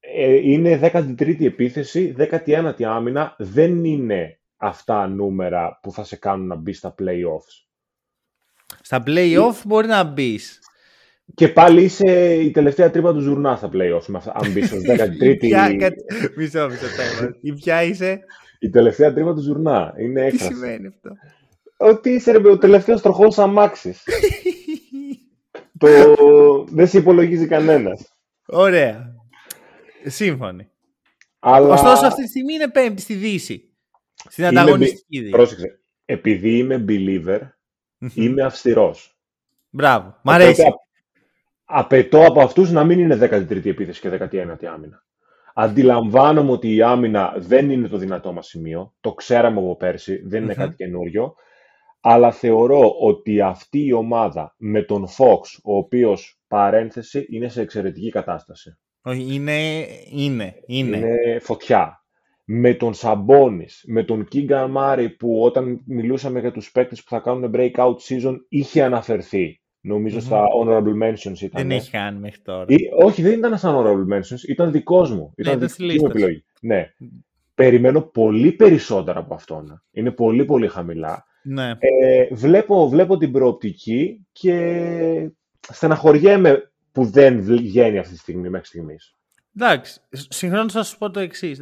Ε, είναι δέκατη τρίτη επίθεση, δέκατη ένατη άμυνα. Δεν είναι αυτά νούμερα που θα σε κάνουν να μπει στα play-offs. Στα play-off ή... μπορεί να μπει. Και πάλι είσαι η τελευταία τρύπα του ζουρνά στα play-offs. Αν μπει στους δέκατη τρίτη... Μισό, μισό τέμα. Ή ποια είσαι? Η τελευταία τρύπα του ζουρνά. Είναι έκφραση. Τι σημαίνει αυτό? Ότι είσαι ο τελευταίος τροχός αμάξης. Το... Δεν σε υπολογίζει κανένας. Ωραία. Σύμφωνοι. Αλλά... Ωστόσο αυτή τη στιγμή είναι πέμπτη στη Δύση. Στην ανταγωνιστική είμαι... Πρόσεξε. Επειδή είμαι believer, είμαι αυστηρός. Μπράβο. Μ' αρέσει. Απαιτώ, απαιτώ από αυτούς να μην είναι δέκατη τρίτη επίθεση και δέκατη ένατη άμυνα. Αντιλαμβάνομαι ότι η άμυνα δεν είναι το δυνατό μας σημείο. Το ξέραμε από πέρσι. Δεν είναι κάτι καινούριο. Αλλά θεωρώ ότι αυτή η ομάδα με τον Fox, ο οποίος παρένθεση είναι σε εξαιρετική κατάσταση. Είναι, είναι, είναι. είναι φωτιά. Με τον Sabonis, με τον Keegan Murray που όταν μιλούσαμε για τους παίκτες που θα κάνουν breakout season είχε αναφερθεί. Νομίζω mm-hmm. στα honorable mentions ήταν. Δεν είχε κάνει μέχρι τώρα. Ή, όχι, δεν ήταν στα honorable mentions, ήταν δικός μου. Ήταν ναι, δική μου επιλογή. Ναι. Περιμένω πολύ περισσότερα από αυτόν. Είναι πολύ πολύ χαμηλά. Ναι. Ε, βλέπω, βλέπω την προοπτική και στεναχωριέμαι που δεν βγαίνει αυτή τη στιγμή μέχρι στιγμής. Εντάξει, συγχρόνως θα σου πω το εξής.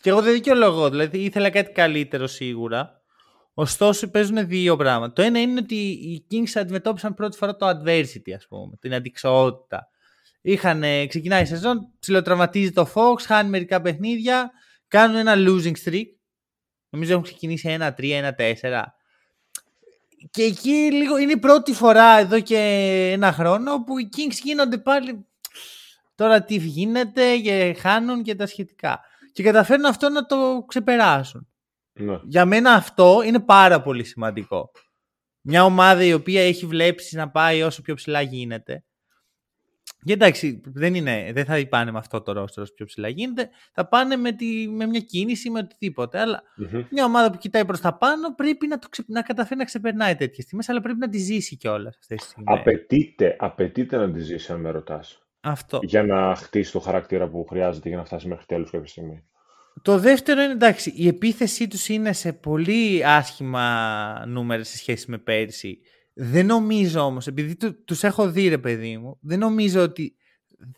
Και εγώ δεν δικαιολογώ, δηλαδή ήθελα κάτι καλύτερο σίγουρα. Ωστόσο παίζουν δύο πράγματα. Το ένα είναι ότι οι Kings αντιμετώπισαν πρώτη φορά το adversity, ας πούμε, την αντιξοότητα. Είχαν, ξεκινάει η σεζόν, ψιλοτραυματίζει το Fox, χάνει μερικά παιχνίδια, κάνουν ένα losing streak. Νομίζω έχουν ξεκινήσει ένα τρία, ένα τέσσερα. Και εκεί λίγο είναι η πρώτη φορά εδώ και ένα χρόνο που οι Kings γίνονται πάλι. Τώρα τι γίνεται και χάνουν και τα σχετικά. Και καταφέρνουν αυτό να το ξεπεράσουν. Ναι. Για μένα αυτό είναι πάρα πολύ σημαντικό. Μια ομάδα η οποία έχει βλέψει να πάει όσο πιο ψηλά γίνεται. Και εντάξει, δεν, είναι, δεν θα πάνε με αυτό το ρόστρο όσο πιο ψηλά γίνεται. Θα πάνε με, τη, με μια κίνηση, με οτιδήποτε. Αλλά mm-hmm. μια ομάδα που κοιτάει προς τα πάνω πρέπει να, το ξε, να καταφέρει να ξεπερνάει τέτοιες στιγμές, αλλά πρέπει να τη ζήσει κιόλας. Απαιτείται, απαιτείται να τη ζήσει, αν με ρωτάς. Αυτό. Για να χτίσει το χαρακτήρα που χρειάζεται για να φτάσει μέχρι τέλους κάποια στιγμή. Το δεύτερο είναι εντάξει, η επίθεσή τους είναι σε πολύ άσχημα νούμερα σε σχέση με πέρσι. Δεν νομίζω όμως, επειδή του, τους έχω δει ρε παιδί μου, δεν νομίζω ότι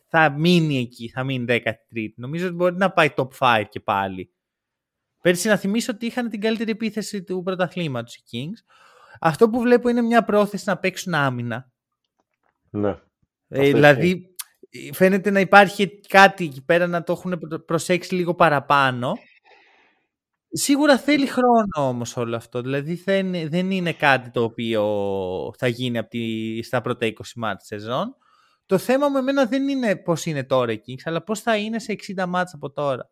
θα μείνει εκεί, θα μείνει δέκατη τρίτη. Νομίζω ότι μπορεί να πάει top πέντε και πάλι. Πέρσι να θυμίσω ότι είχαν την καλύτερη επίθεση του πρωταθλήματος οι Kings. Αυτό που βλέπω είναι μια πρόθεση να παίξουν άμυνα. Ναι. Ε, δηλαδή... Φαίνεται να υπάρχει κάτι εκεί πέρα να το έχουν προσέξει λίγο παραπάνω. Σίγουρα θέλει χρόνο όμως όλο αυτό. Δηλαδή δεν είναι κάτι το οποίο θα γίνει από τη, στα πρώτα είκοσι μάτς σεζόν. Το θέμα με εμένα δεν είναι πώς είναι τώρα η Kings, αλλά πώς θα είναι σε εξήντα μάτς από τώρα.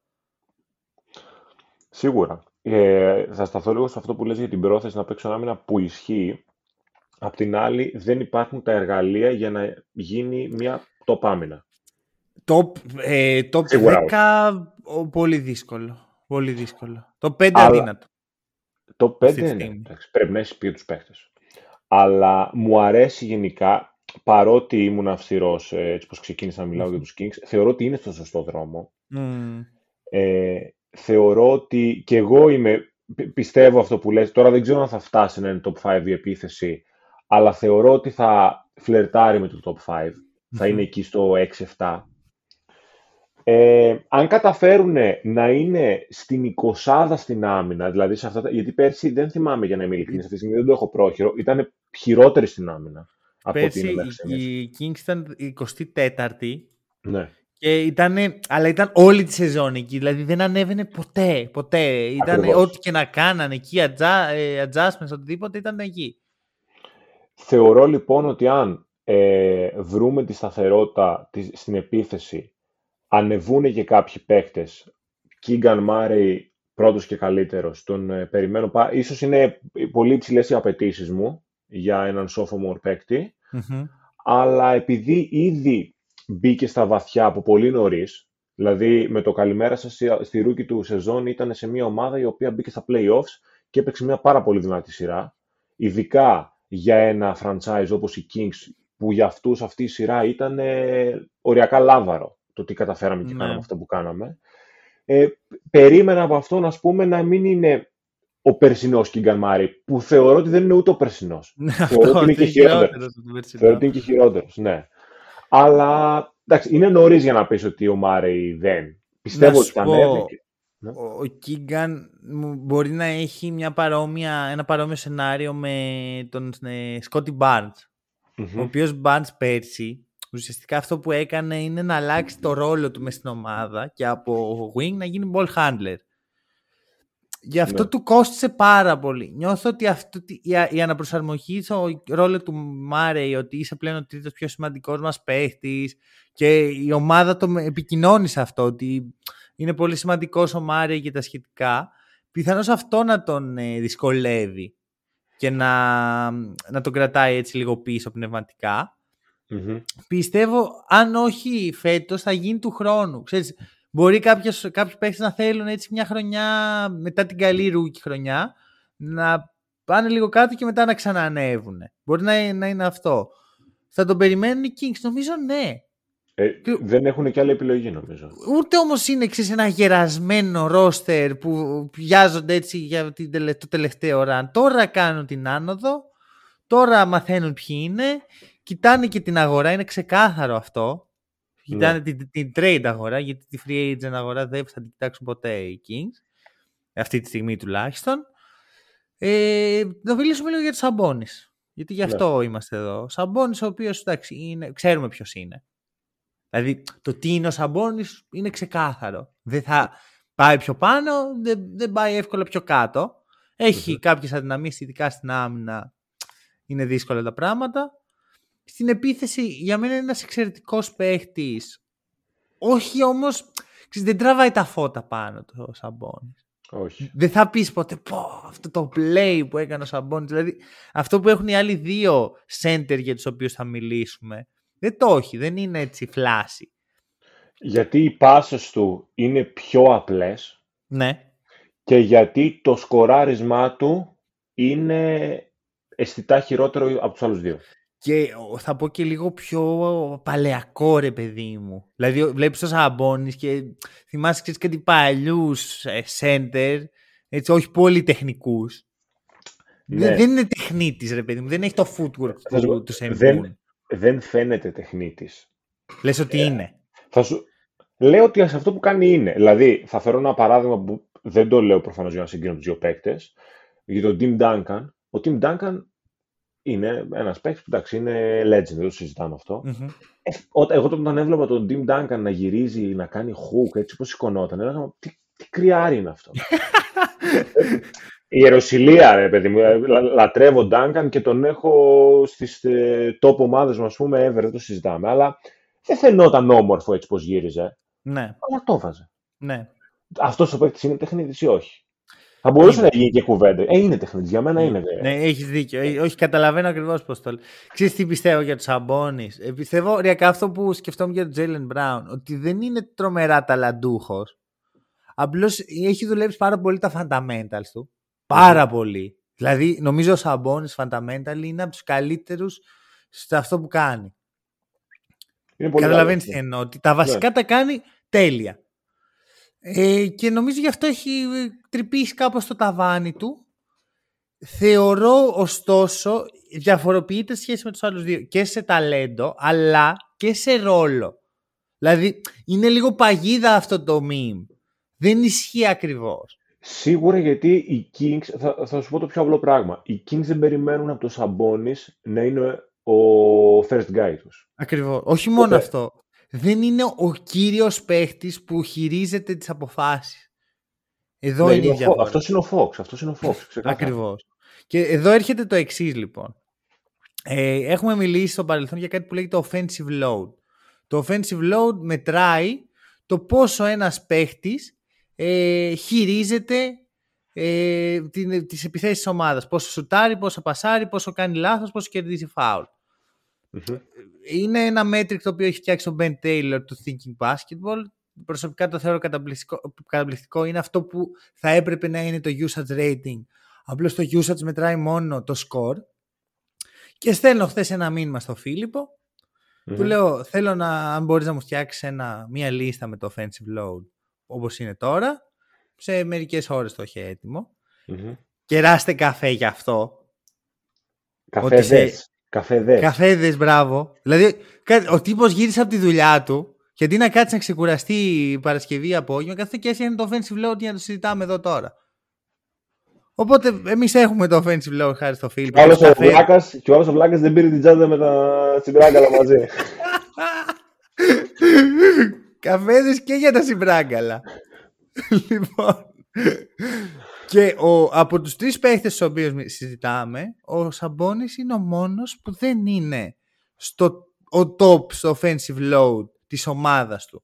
Σίγουρα. Ε, θα σταθώ λίγο σε αυτό που λες για την πρόθεση να παίξω άμυνα που ισχύει. Απ' την άλλη δεν υπάρχουν τα εργαλεία για να γίνει μια... Top άμυνα. Top, ε, top δέκα, ο, πολύ δύσκολο. Πολύ δύσκολο. Το πέντε αλλά, αδύνατο. Το πέντε είναι. Πρέπει να έχεις πει τους παίχτες. Αλλά μου αρέσει γενικά, παρότι ήμουν αυστηρός έτσι πως ξεκίνησα να μιλάω mm. για τους Kings, θεωρώ ότι είναι στο σωστό δρόμο. Mm. Ε, θεωρώ ότι και εγώ είμαι, πιστεύω αυτό που λες, τώρα δεν ξέρω αν θα φτάσει να είναι top πέντε η επίθεση, αλλά θεωρώ ότι θα φλερτάρει με το top πέντε. Θα είναι εκεί στο έξι εφτά. Ε, αν καταφέρουν να είναι στην εικοσάδα στην άμυνα, δηλαδή σε αυτά τα... Γιατί πέρσι δεν θυμάμαι για να είμαι ειλικρινής, αυτή τη στιγμή δεν το έχω πρόχειρο, ήταν χειρότερη στην άμυνα. Από πέρσι την η Kings ήταν εικοστή τέταρτη. Ναι. Και ήτανε, αλλά ήταν όλη τη σεζόν εκεί, δηλαδή δεν ανέβαινε ποτέ. ποτέ. Ήταν ό,τι και να κάνανε εκεί, adjustments, οτιδήποτε ήταν εκεί. Θεωρώ λοιπόν ότι αν Ε, βρούμε τη σταθερότητα τη, στην επίθεση, ανεβούνε και κάποιοι παίκτες, Keegan Murray πρώτος και καλύτερος. Τον περιμένω. Ίσως είναι πολύ υψηλές οι απαιτήσεις μου για έναν sophomore παίκτη, mm-hmm. αλλά επειδή ήδη μπήκε στα βαθιά από πολύ νωρίς, δηλαδή με το καλημέρα σας στη ρούκι του σεζόν ήταν σε μια ομάδα η οποία μπήκε στα play-offs και έπαιξε μια πάρα πολύ δυνατή σειρά, ειδικά για ένα franchise όπως οι Kings, που για αυτούς αυτή η σειρά ήταν ε, οριακά λάβαρο το τι καταφέραμε και ναι. κάναμε αυτό που κάναμε. Ε, περίμενα από αυτόν, ας πούμε, να μην είναι ο περσινός Keegan Murray, που θεωρώ ότι δεν είναι ούτε ο περσινός. Θεωρώ ότι είναι και χειρότερος. Θεωρώ ότι είναι και χειρότερος, ναι. Αλλά, εντάξει, είναι νωρίς για να πεις ότι ο Murray δεν. Πιστεύω ότι θα ανέβει. Ο Keegan μπορεί να έχει μια παρόμοια, ένα παρόμοιο σενάριο με τον Scottie Barnes, mm-hmm. ο οποίος Barnes πέρσι ουσιαστικά αυτό που έκανε είναι να αλλάξει το ρόλο του μες στην ομάδα και από wing να γίνει ball handler. Γι' αυτό ναι. του κόστησε πάρα πολύ. Νιώθω ότι αυτό, η αναπροσαρμογή στο ρόλο του Murray, ότι είσαι πλέον ο τρίτος πιο σημαντικός μας παίχτης, και η ομάδα το επικοινώνει σε αυτό, ότι είναι πολύ σημαντικός ο Murray και τα σχετικά, πιθανώς αυτό να τον ε, δυσκολεύει και να, να τον κρατάει έτσι λίγο πίσω πνευματικά. Mm-hmm. Πιστεύω, αν όχι φέτος, θα γίνει του χρόνου. Ξέρεις, μπορεί κάποιος, κάποιοι παίχτες να θέλουν έτσι μια χρονιά, μετά την καλή ρούκι χρονιά, να πάνε λίγο κάτω και μετά να ξανανεύουν. Μπορεί να, να είναι αυτό. Θα τον περιμένουν οι Kings, νομίζω, ναι. Ε, και... Δεν έχουν και άλλη επιλογή, νομίζω. Ούτε όμως είναι, ξέρεις, ένα γερασμένο ρόστερ που πιάζονται έτσι για την τελε... το τελευταίο ραν. Τώρα κάνουν την άνοδο, τώρα μαθαίνουν ποιοι είναι, κοιτάνε και την αγορά, είναι ξεκάθαρο αυτό. Ναι. Κοιτάνε την, την trade αγορά, γιατί τη free agent αγορά δεν θα την κοιτάξουν ποτέ οι Kings, αυτή τη στιγμή τουλάχιστον. Ε, να μιλήσουμε λίγο για τους Sabonis, γιατί γι' αυτό ναι. είμαστε εδώ. Sabonis, ο οποίος, εντάξει, είναι, ξέρουμε ποιος είναι. Δηλαδή, το τι είναι ο Sabonis είναι ξεκάθαρο. Δεν θα πάει πιο πάνω, δεν, δεν πάει εύκολα πιο κάτω. Έχει mm-hmm. κάποιες αδυναμίες, ειδικά στην άμυνα είναι δύσκολα τα πράγματα. Στην επίθεση, για μένα είναι ένας εξαιρετικός παίχτης. Όχι όμως, ξέρεις, δεν τραβάει τα φώτα πάνω του ο Sabonis. Όχι. Δεν θα πεις ποτέ, πω, αυτό το play που έκανε ο Sabonis. Δηλαδή, αυτό που έχουν οι άλλοι δύο center για τους οποίους θα μιλήσουμε, δεν το έχει, δεν είναι έτσι φλάση. Γιατί οι πάσες του είναι πιο απλές. Ναι. Και γιατί το σκοράρισμά του είναι αισθητά χειρότερο από τους άλλους δύο. Και θα πω και λίγο πιο παλαιακό, ρε παιδί μου. Δηλαδή βλέπεις το Sabonis και θυμάσαι, ξέρεις, κάτι παλιούς ε, center, έτσι, όχι πολύ τεχνικούς. Ναι. Δεν, δεν είναι τεχνίτης, ρε παιδί μου, δεν έχει το footwork του, του, του Sengun. Δεν φαίνεται τεχνίτης. Λες ότι ε, είναι. Θα σου... Λέω ότι σε αυτό που κάνει είναι. Δηλαδή, θα φέρω ένα παράδειγμα που δεν το λέω προφανώς για να συγκρίνω τους δύο παίκτες. Για τον Tim Duncan. Ο Tim Duncan είναι ένας παίκτης που, εντάξει, είναι legend, δεν το συζητάμε αυτό. Mm-hmm. Ε, εγώ όταν έβλεπα τον Tim Duncan να γυρίζει, να κάνει hook, έτσι όπως σηκωνόταν, έλεγα, τι, τι κρυάρι είναι αυτό. Η Ιεροσιλία, ρε παιδί μου, λα, λατρεύω Duncan και τον έχω στις ε, top ομάδες μου, ας πούμε, ever, δεν το συζητάμε, αλλά δεν φαινόταν όμορφο έτσι πως γύριζε, ναι. αλλά το βάζε. Ναι. Αυτός ο παίκτης είναι τεχνίτης ή όχι? Θα μπορούσε είναι. να γίνει και κουβέντα. Ε, είναι τεχνίτης, για μένα είναι. Ναι, ναι, έχεις δίκιο, ε, όχι, καταλαβαίνω ακριβώς πώς το λέω. Ξέρεις τι πιστεύω για τους Sabonis? Ε, πιστεύω, ριακά, αυτό που σκεφτόμουν για τον Jaylen Brown, ότι δεν είναι τρομερά ταλαντούχος, απλώς έχει δουλέψει πάρα πολύ τα fundamentals του. Πάρα πολύ. Δηλαδή, νομίζω ο Sabonis fundamental είναι από τους καλύτερους σε αυτό που κάνει. Καταλαβαίνεις τι εννοώ. Ότι τα βασικά ναι. τα κάνει τέλεια. Ε, και νομίζω γι' αυτό έχει τρυπήσει κάπως το ταβάνι του. Θεωρώ, ωστόσο, διαφοροποιείται σχέση με τους άλλους δύο. Και σε ταλέντο, αλλά και σε ρόλο. Δηλαδή, είναι λίγο παγίδα αυτό το meme. Δεν ισχύει ακριβώς. Σίγουρα, γιατί οι Kings, θα, θα σου πω το πιο απλό πράγμα, οι Kings δεν περιμένουν από το Sabonis να είναι ο first guy τους. Ακριβώς. Όχι μόνο Οπότε... αυτό. Δεν είναι ο κύριος παίχτης που χειρίζεται τις αποφάσεις. Εδώ ναι, είναι η διαφορά. Αυτός είναι ο Fox. Αυτός είναι ο Fox. Ακριβώς. Και εδώ έρχεται το εξής, λοιπόν. Ε, έχουμε μιλήσει στο παρελθόν για κάτι που λέγεται offensive load. Το offensive load μετράει το πόσο ένας παίχτης ε, χειρίζεται ε, τις επιθέσεις της ομάδας. Πόσο σουτάρει, πόσο πασάρει, πόσο κάνει λάθος, πόσο κερδίζει φάουλ. Mm-hmm. Είναι ένα μέτρικ το οποίο έχει φτιάξει ο Ben Taylor του Thinking Basketball. Προσωπικά το θεωρώ καταπληκτικό, καταπληκτικό. Είναι αυτό που θα έπρεπε να είναι το usage rating. Απλώς το usage μετράει μόνο το score. Και στέλνω χθες ένα μήνυμα στο Φίλιππο. Mm-hmm. Του λέω, θέλω να, αν μπορείς να μου φτιάξεις μια λίστα με το offensive load όπως είναι τώρα, σε μερικές ώρες το είχε έτοιμο. Mm-hmm. Κεράστε καφέ γι' αυτό. Καφέδες. Καφέδες. Καφέδες, μπράβο. Δηλαδή, ο τύπος γύρισε από τη δουλειά του και αντί να κάτσει να ξεκουραστεί η Παρασκευή απόγευμα, κάθεται και έφτιανε το offensive load για να το συζητάμε εδώ τώρα. Οπότε εμείς έχουμε το offensive load χάρη στο Φίλιππο. Και ο άλλος ο Βλάκας δεν πήρε την τσάντα με τα συμπράγκαλα μαζί. Καφέδες και για τα συμπράγκαλα. Λοιπόν. Και ο, από τους τρεις παίχτες στους οποίους συζητάμε, ο Σαμπόνις είναι ο μόνος που δεν είναι στο ο top στο offensive load της ομάδας του.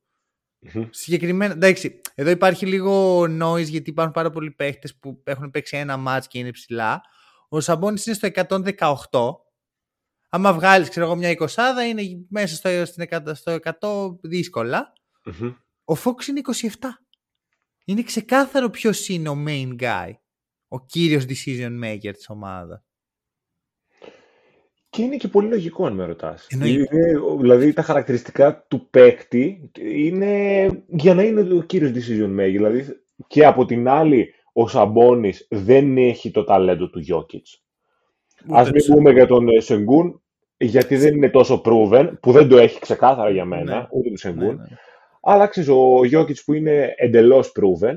Mm-hmm. Συγκεκριμένα, εντάξει, εδώ υπάρχει λίγο noise γιατί υπάρχουν πάρα πολλοί παίχτες που έχουν παίξει ένα μάτς και είναι ψηλά. Ο Σαμπόνις είναι στο εκατόν δεκαοκτώ. Άμα βγάλεις, ξέρω εγώ, μια εικοσάδα, είναι μέσα στο, στην εκατό, στο εκατό δύσκολα. Mm-hmm. Ο Fox είναι είκοσι επτά. Είναι ξεκάθαρο ποιος είναι ο main guy, ο κύριος decision maker της ομάδας. Και είναι και πολύ λογικό αν με ρωτάς. Είναι, δηλαδή τα χαρακτηριστικά του παίκτη είναι για να είναι ο κύριος decision maker. Δηλαδή, και από την άλλη ο Σαμπόνις δεν έχει το ταλέντο του Γιόκιτς. Ας μην πούμε για τον Σενγκούν, γιατί δεν είναι τόσο proven, που δεν το έχει ξεκάθαρα για μένα, ναι, ούτε του Σενγκούν. Ναι, ναι. Αλλά ξέρεις, ο Γιόκιτς που είναι εντελώς proven,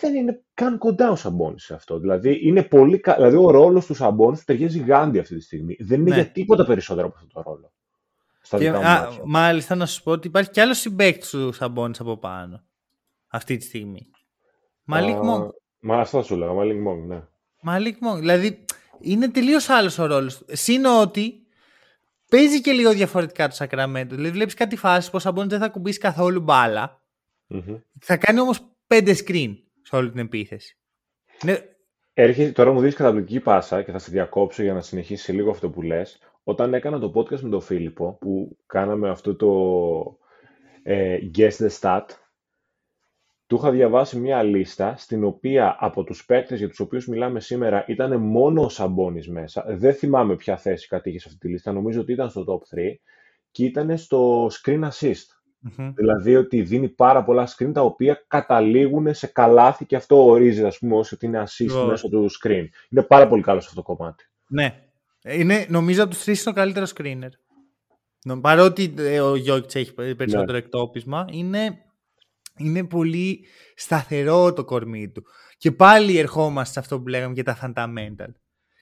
δεν είναι καν κοντά ο Σαμπόνις σε αυτό. Δηλαδή, είναι πολύ κα... δηλαδή ο ρόλος του Σαμπόνις του ταιριάζει γάντι αυτή τη στιγμή. Δεν είναι, ναι, για τίποτα περισσότερο από αυτό το ρόλο. Στα και, α, μάλιστα να σου πω ότι υπάρχει κι άλλος συμπαίκτης του Σαμπόνις από πάνω αυτή τη στιγμή. Μαλίκ Monk. Μα αυτό σου λέγα, Μαλίκ Monk, ναι. Μαλίκ Monk. Δηλαδή, είναι τελείως άλλος ο ρόλος. Σύνοτι ότι παίζει και λίγο διαφορετικά το Σακραμέντο. Δηλαδή, βλέπεις κάτι φάσεις που ο Σαμπόνις δεν θα κουμπίσει καθόλου μπάλα. Mm-hmm. Θα κάνει όμως πέντε screen σε όλη την επίθεση. Έρχεσαι, τώρα μου δίνεις καταπληκτική πάσα και θα σε διακόψω για να συνεχίσει λίγο αυτό που λες. Όταν έκανα το podcast με τον Φίλιππο, που κάναμε αυτό το ε, Guess the Stat, του είχα διαβάσει μια λίστα στην οποία από τους παίκτες για τους οποίους μιλάμε σήμερα ήταν μόνο ο Σαμπόνις μέσα. Δεν θυμάμαι ποια θέση κατήχε σε αυτή τη λίστα. Νομίζω ότι ήταν στο top τρία και ήταν στο screen assist. Mm-hmm. Δηλαδή ότι δίνει πάρα πολλά screen τα οποία καταλήγουν σε καλάθι και αυτό ορίζει, ας πούμε, ότι είναι assist oh. μέσω του screen. Είναι πάρα πολύ καλό σε αυτό το κομμάτι. Ναι. Είναι, νομίζω από τους τρεις είναι ο καλύτερο screener. Παρότι ε, ο Γιόκιτς έχει περισσότερο ναι. εκτόπισμα, είναι, είναι πολύ σταθερό το κορμί του. Και πάλι ερχόμαστε σε αυτό που λέγαμε για τα fundamental.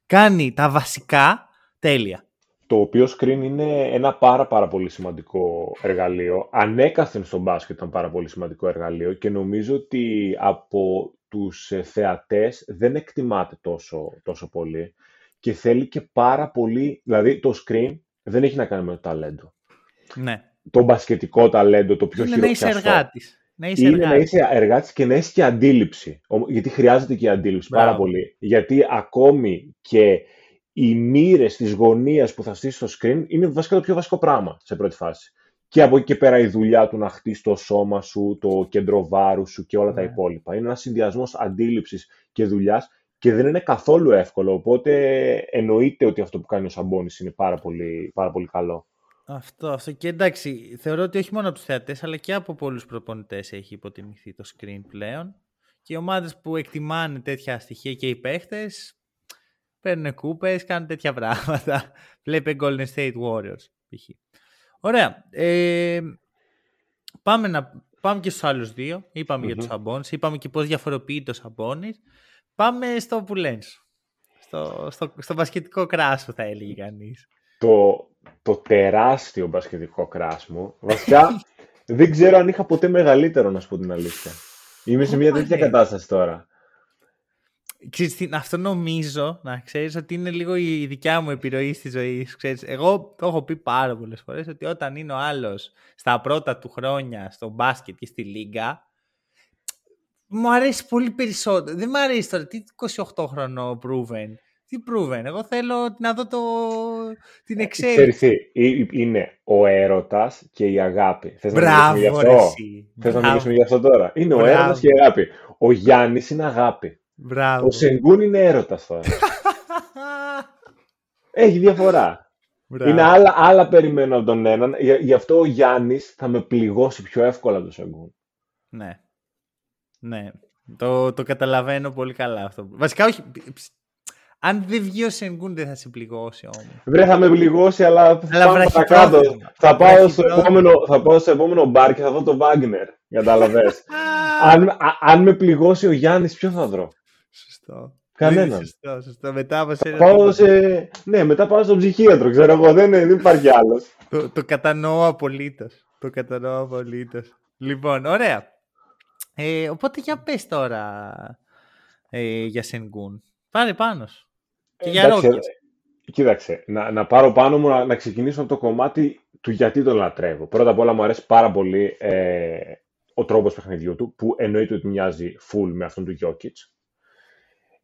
Κάνει τα βασικά τέλεια. Το οποίο screen είναι ένα πάρα πάρα πολύ σημαντικό εργαλείο. Ανέκαθεν στο μπάσκετ ήταν πάρα πολύ σημαντικό εργαλείο και νομίζω ότι από τους θεατές δεν εκτιμάται τόσο, τόσο πολύ και θέλει και πάρα πολύ, δηλαδή το screen δεν έχει να κάνει με το ταλέντο. Ναι. Το μπασκετικό ταλέντο, το πιο χειροπιαστό. Είναι να είσαι εργάτης. Να είσαι είναι εργάτης. Να είσαι εργάτης και να έχεις και αντίληψη. Γιατί χρειάζεται και η αντίληψη Μπράβο. πάρα πολύ. Γιατί ακόμη και οι μοίρες της γωνίας που θα στήσει στο screen είναι βασικά το πιο βασικό πράγμα σε πρώτη φάση. Και από εκεί και πέρα η δουλειά του να χτίσει το σώμα σου, το κέντρο βάρου σου και όλα yeah. τα υπόλοιπα. Είναι ένας συνδυασμός αντίληψης και δουλειάς και δεν είναι καθόλου εύκολο. Οπότε εννοείται ότι αυτό που κάνει ο Σαμπόνις είναι πάρα πολύ, πάρα πολύ καλό. Αυτό, αυτό. Και εντάξει, θεωρώ ότι όχι μόνο από τους θεατές αλλά και από πολλούς προπονητές έχει υποτιμηθεί το screen πλέον. Και οι ομάδες που εκτιμάνε τέτοια στοιχεία και οι παίχτες παίρνουν κούπες, κάνουν τέτοια πράγματα. Βλέπε Golden State Warriors, π.χ. Ωραία. Ε, πάμε, να, πάμε και στους άλλους δύο. Είπαμε mm-hmm. για τους Σαμπόνις. Είπαμε και πώς διαφοροποιεί το Σαμπόνις. Πάμε στο που λένε σου. Στο, στο, στο μπασκετικό κράσο που θα έλεγε κανείς. Το, το τεράστιο μπασκετικό κράσ μου. Βασικά δεν ξέρω αν είχα ποτέ μεγαλύτερο, να σου πω την αλήθεια. Είμαι σε μια τέτοια κατάσταση τώρα. Αυτό νομίζω, να ξέρεις, ότι είναι λίγο η δικιά μου επιρροή στη ζωή. Ξέρεις, εγώ το έχω πει πάρα πολλές φορές ότι όταν είναι ο άλλος στα πρώτα του χρόνια στο μπάσκετ και στη λίγκα, μου αρέσει πολύ περισσότερο. Δεν μου αρέσει τώρα. Τι εικοσιοκτώ χρονών proven. Τι proven. Εγώ θέλω να δω το... την εξέλιξη. Είναι ο έρωτας και η αγάπη. Θες μπράβο, να μιλήσουμε γι' αυτό. Θες να μιλήσουμε γι' αυτό τώρα. Είναι μπράβο. Ο έρωτας και η αγάπη. Ο Γιάννης είναι αγάπη. Μπράβο. Ο Σενγκούν είναι έρωτας τώρα. Έχει διαφορά. Μπράβο. Είναι άλλα, άλλα περιμένω από τον έναν. Γι' αυτό ο Γιάννης θα με πληγώσει πιο εύκολα από τον Σενγκούν. Ναι. Ναι, το, το καταλαβαίνω πολύ καλά αυτό. Βασικά όχι, αν δεν βγει ο Σενγκούν δεν θα σε πληγώσει όμως. Βρε θα με πληγώσει, αλλά θα, θα, κάτω. θα, πάω, στο επόμενο, θα πάω στο επόμενο μπαρ και θα δω το Βάγκνερ, καταλαβες. αν, α, αν με πληγώσει ο Γιάννης, ποιο θα βρω. Σωστό. Κανένα. Σωστό, σωστό. Μετά πάω σε... Ναι, μετά πάω στον ψυχίατρο, ξέρω εγώ, δεν, δεν υπάρχει άλλος. το, το κατανοώ απολύτως. Το κατανοώ απολύτως. Λοιπόν, ωραία. Ε, οπότε για πες τώρα ε, για Σενγκούν. Πάρε πάνω σου. Και για Ρόκετς. Κοίταξε, να, να πάρω πάνω μου να, να ξεκινήσω από το κομμάτι του γιατί τον λατρεύω. Πρώτα απ' όλα μου αρέσει πάρα πολύ ε, ο τρόπος παιχνιδιού του, που εννοείται ότι μοιάζει full με αυτόν του Jokic.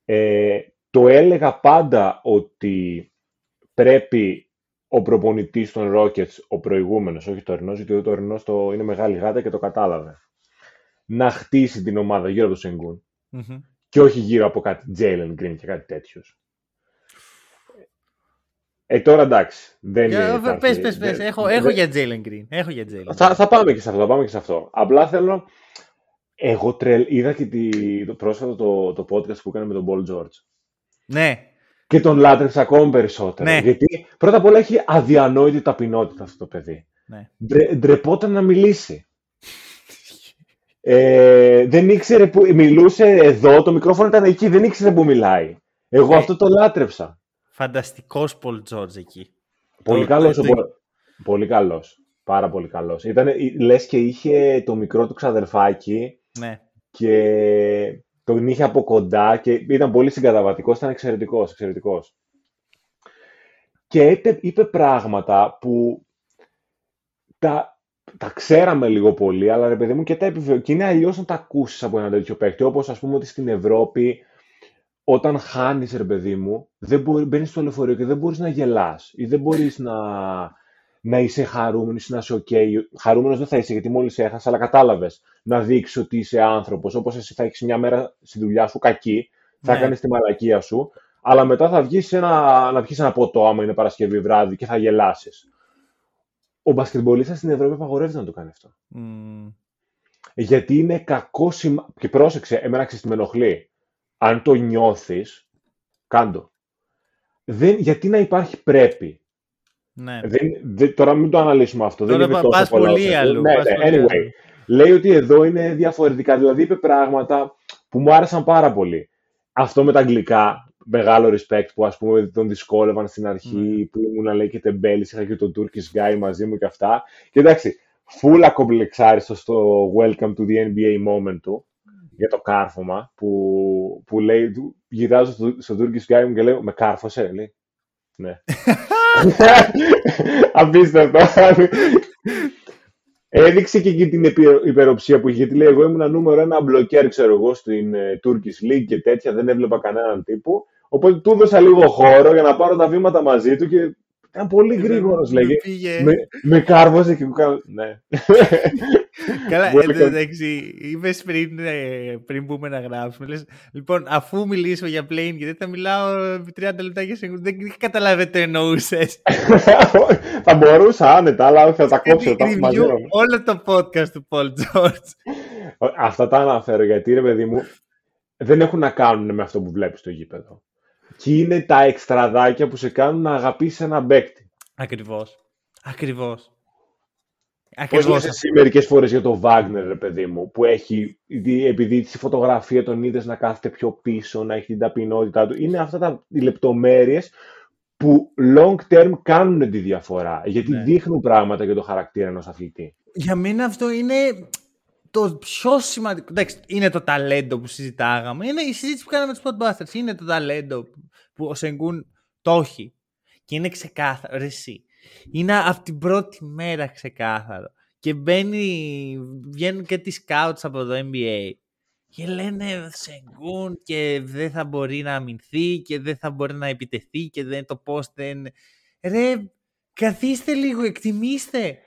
Ε, το έλεγα πάντα ότι πρέπει ο προπονητής των Ρόκετς, ο προηγούμενος, όχι τωρινός, γιατί ο τωρινός το είναι μεγάλη γάτα και το κατάλαβε, να χτίσει την ομάδα γύρω από το Σενγκούν mm-hmm. και όχι γύρω από κάτι Jalen Green και κάτι τέτοιο. Ε, τώρα εντάξει. Δεν είναι, πες, πες, πες. Δεν, έχω, δεν... έχω για Jalen Green. Έχω για Jalen. Θα, θα πάμε και σε αυτό, θα πάμε και σε αυτό. Απλά θέλω... Εγώ τρελ... είδα και τη... το πρόσφατο το, το podcast που έκανε με τον Paul George. Ναι. Και τον λάτρεψα ακόμη περισσότερο. Ναι. Γιατί πρώτα απ' όλα έχει αδιανόητη ταπεινότητα αυτό το παιδί. Ναι. Ντρε... Ντρεπόταν να μιλήσει. Ε, δεν ήξερε που μιλούσε εδώ, το μικρόφωνο ήταν εκεί, δεν ήξερε που μιλάει. Εγώ αυτό το λάτρεψα. Φανταστικός Πολ Τζόρτζ εκεί. Πολύ καλός. Πολύ καλός. Πάρα πολύ καλός. Ήτανε, λες και είχε το μικρό του ξαδερφάκι ναι. και τον είχε από κοντά και ήταν πολύ συγκαταβατικός, ήταν εξαιρετικός. εξαιρετικός. Και είπε πράγματα που τα... Τα ξέραμε λίγο πολύ, αλλά ρε παιδί μου και τα επιβεβαιώνει. Και είναι αλλιώς να τα ακούσεις από ένα τέτοιο παίκτη. Όπως ας πούμε ότι στην Ευρώπη, όταν χάνεις ρε παιδί μου, δεν μπορεί, μπαίνεις στο λεωφορείο και δεν μπορείς να γελάς ή δεν μπορείς να, να είσαι χαρούμενος ή να είσαι οκ. Okay. Χαρούμενος δεν θα είσαι γιατί μόλις έχασες, αλλά κατάλαβες να δείξεις ότι είσαι άνθρωπος. Όπως εσύ θα έχεις μια μέρα στη δουλειά σου κακή, θα ναι. κάνεις τη μαλακία σου, αλλά μετά θα βγεις ένα, να πιεις ένα ποτό, άμα είναι Παρασκευή βράδυ, και θα γελάσεις. Ο μπασκετμπολίστας στην Ευρώπη απαγορεύεται να το κάνει αυτό. Mm. Γιατί είναι κακό σημα... Και πρόσεξε, εμένα ξέρεις τι με ενοχλεί. Αν το νιώθεις, κάντο. Δεν... Γιατί να υπάρχει πρέπει. Ναι. Δεν... Δεν... Τώρα μην το αναλύσουμε αυτό. Τώρα δεν είναι πα, τόσο πολλά. Ναι, ναι, anyway. Λέει ότι εδώ είναι διαφορετικά. Δηλαδή είπε πράγματα που μου άρεσαν πάρα πολύ. Αυτό με τα αγγλικά... Μεγάλο respect που ας πούμε τον δυσκόλευαν στην αρχή, mm. που ήμουν λέει και τεμπέλης, είχα και τον Turkish guy μαζί μου και αυτά. Και εντάξει, full ακομπλεξάριστο στο welcome to the N B A moment του, για το κάρφωμα, που, που λέει, γυράζω στο, στο Turkish guy μου και λέω, με κάρφωσε, λέει. Ναι. Απίστευτο. Έδειξε και εκεί την υπεροψία που είχε, γιατί λέει, εγώ ήμουν νούμερο ένα μπλοκέρ, ξέρω εγώ, στην Turkish League και τέτοια, δεν έβλεπα κανέναν τύπο. Οπότε του έδωσα λίγο χώρο για να πάρω τα βήματα μαζί του και ήταν πολύ γρήγορος, λέγε. Με, με κάρβωσε και μου κάνω... Ναι. Καλά, εντάξει, είπες πριν, πριν πούμε να γράψουμε, λες, λοιπόν, αφού μιλήσω για plane, γιατί θα μιλάω τριάντα λεπτά για Σενγκούν, δεν καταλάβετε τι εννοούσες. Θα μπορούσα άνετα, αλλά όχι, θα τα κόψω. Όλο το podcast του Paul George. Αυτά τα αναφέρω, γιατί ρε παιδί μου, δεν έχουν να κάνουν με αυτό που βλέπεις στο γήπεδο. Και είναι τα εξτραδάκια που σε κάνουν να αγαπήσεις έναν παίκτη. Ακριβώς, ακριβώς. Πώς λες εσύ μερικές φορές για το Wagner, ρε παιδί μου, που έχει, επειδή στη φωτογραφία τον είδες να κάθεται πιο πίσω, να έχει την ταπεινότητά του, είναι αυτά τα λεπτομέρειες που long term κάνουν τη διαφορά, γιατί ναι. δείχνουν πράγματα για το χαρακτήρα ενός αθλητή. Για μένα αυτό είναι το πιο σημαντικό. Εντάξει, είναι το ταλέντο που συζητάγαμε, είναι η συζήτηση που κάναμε με τους Podbusters, είναι το ταλέντο που ο Σενγκούν το έχει και είναι ξεκάθαρο εσύ. Είναι από την πρώτη μέρα ξεκάθαρο. Και μπαίνει, βγαίνουν και τις scouts από το N B A Και λένε Σενγκούν και δεν θα μπορεί να αμυνθεί και δεν θα μπορεί να επιτεθεί και δεν, το πώς δεν... Ρε, καθίστε λίγο, εκτιμήστε.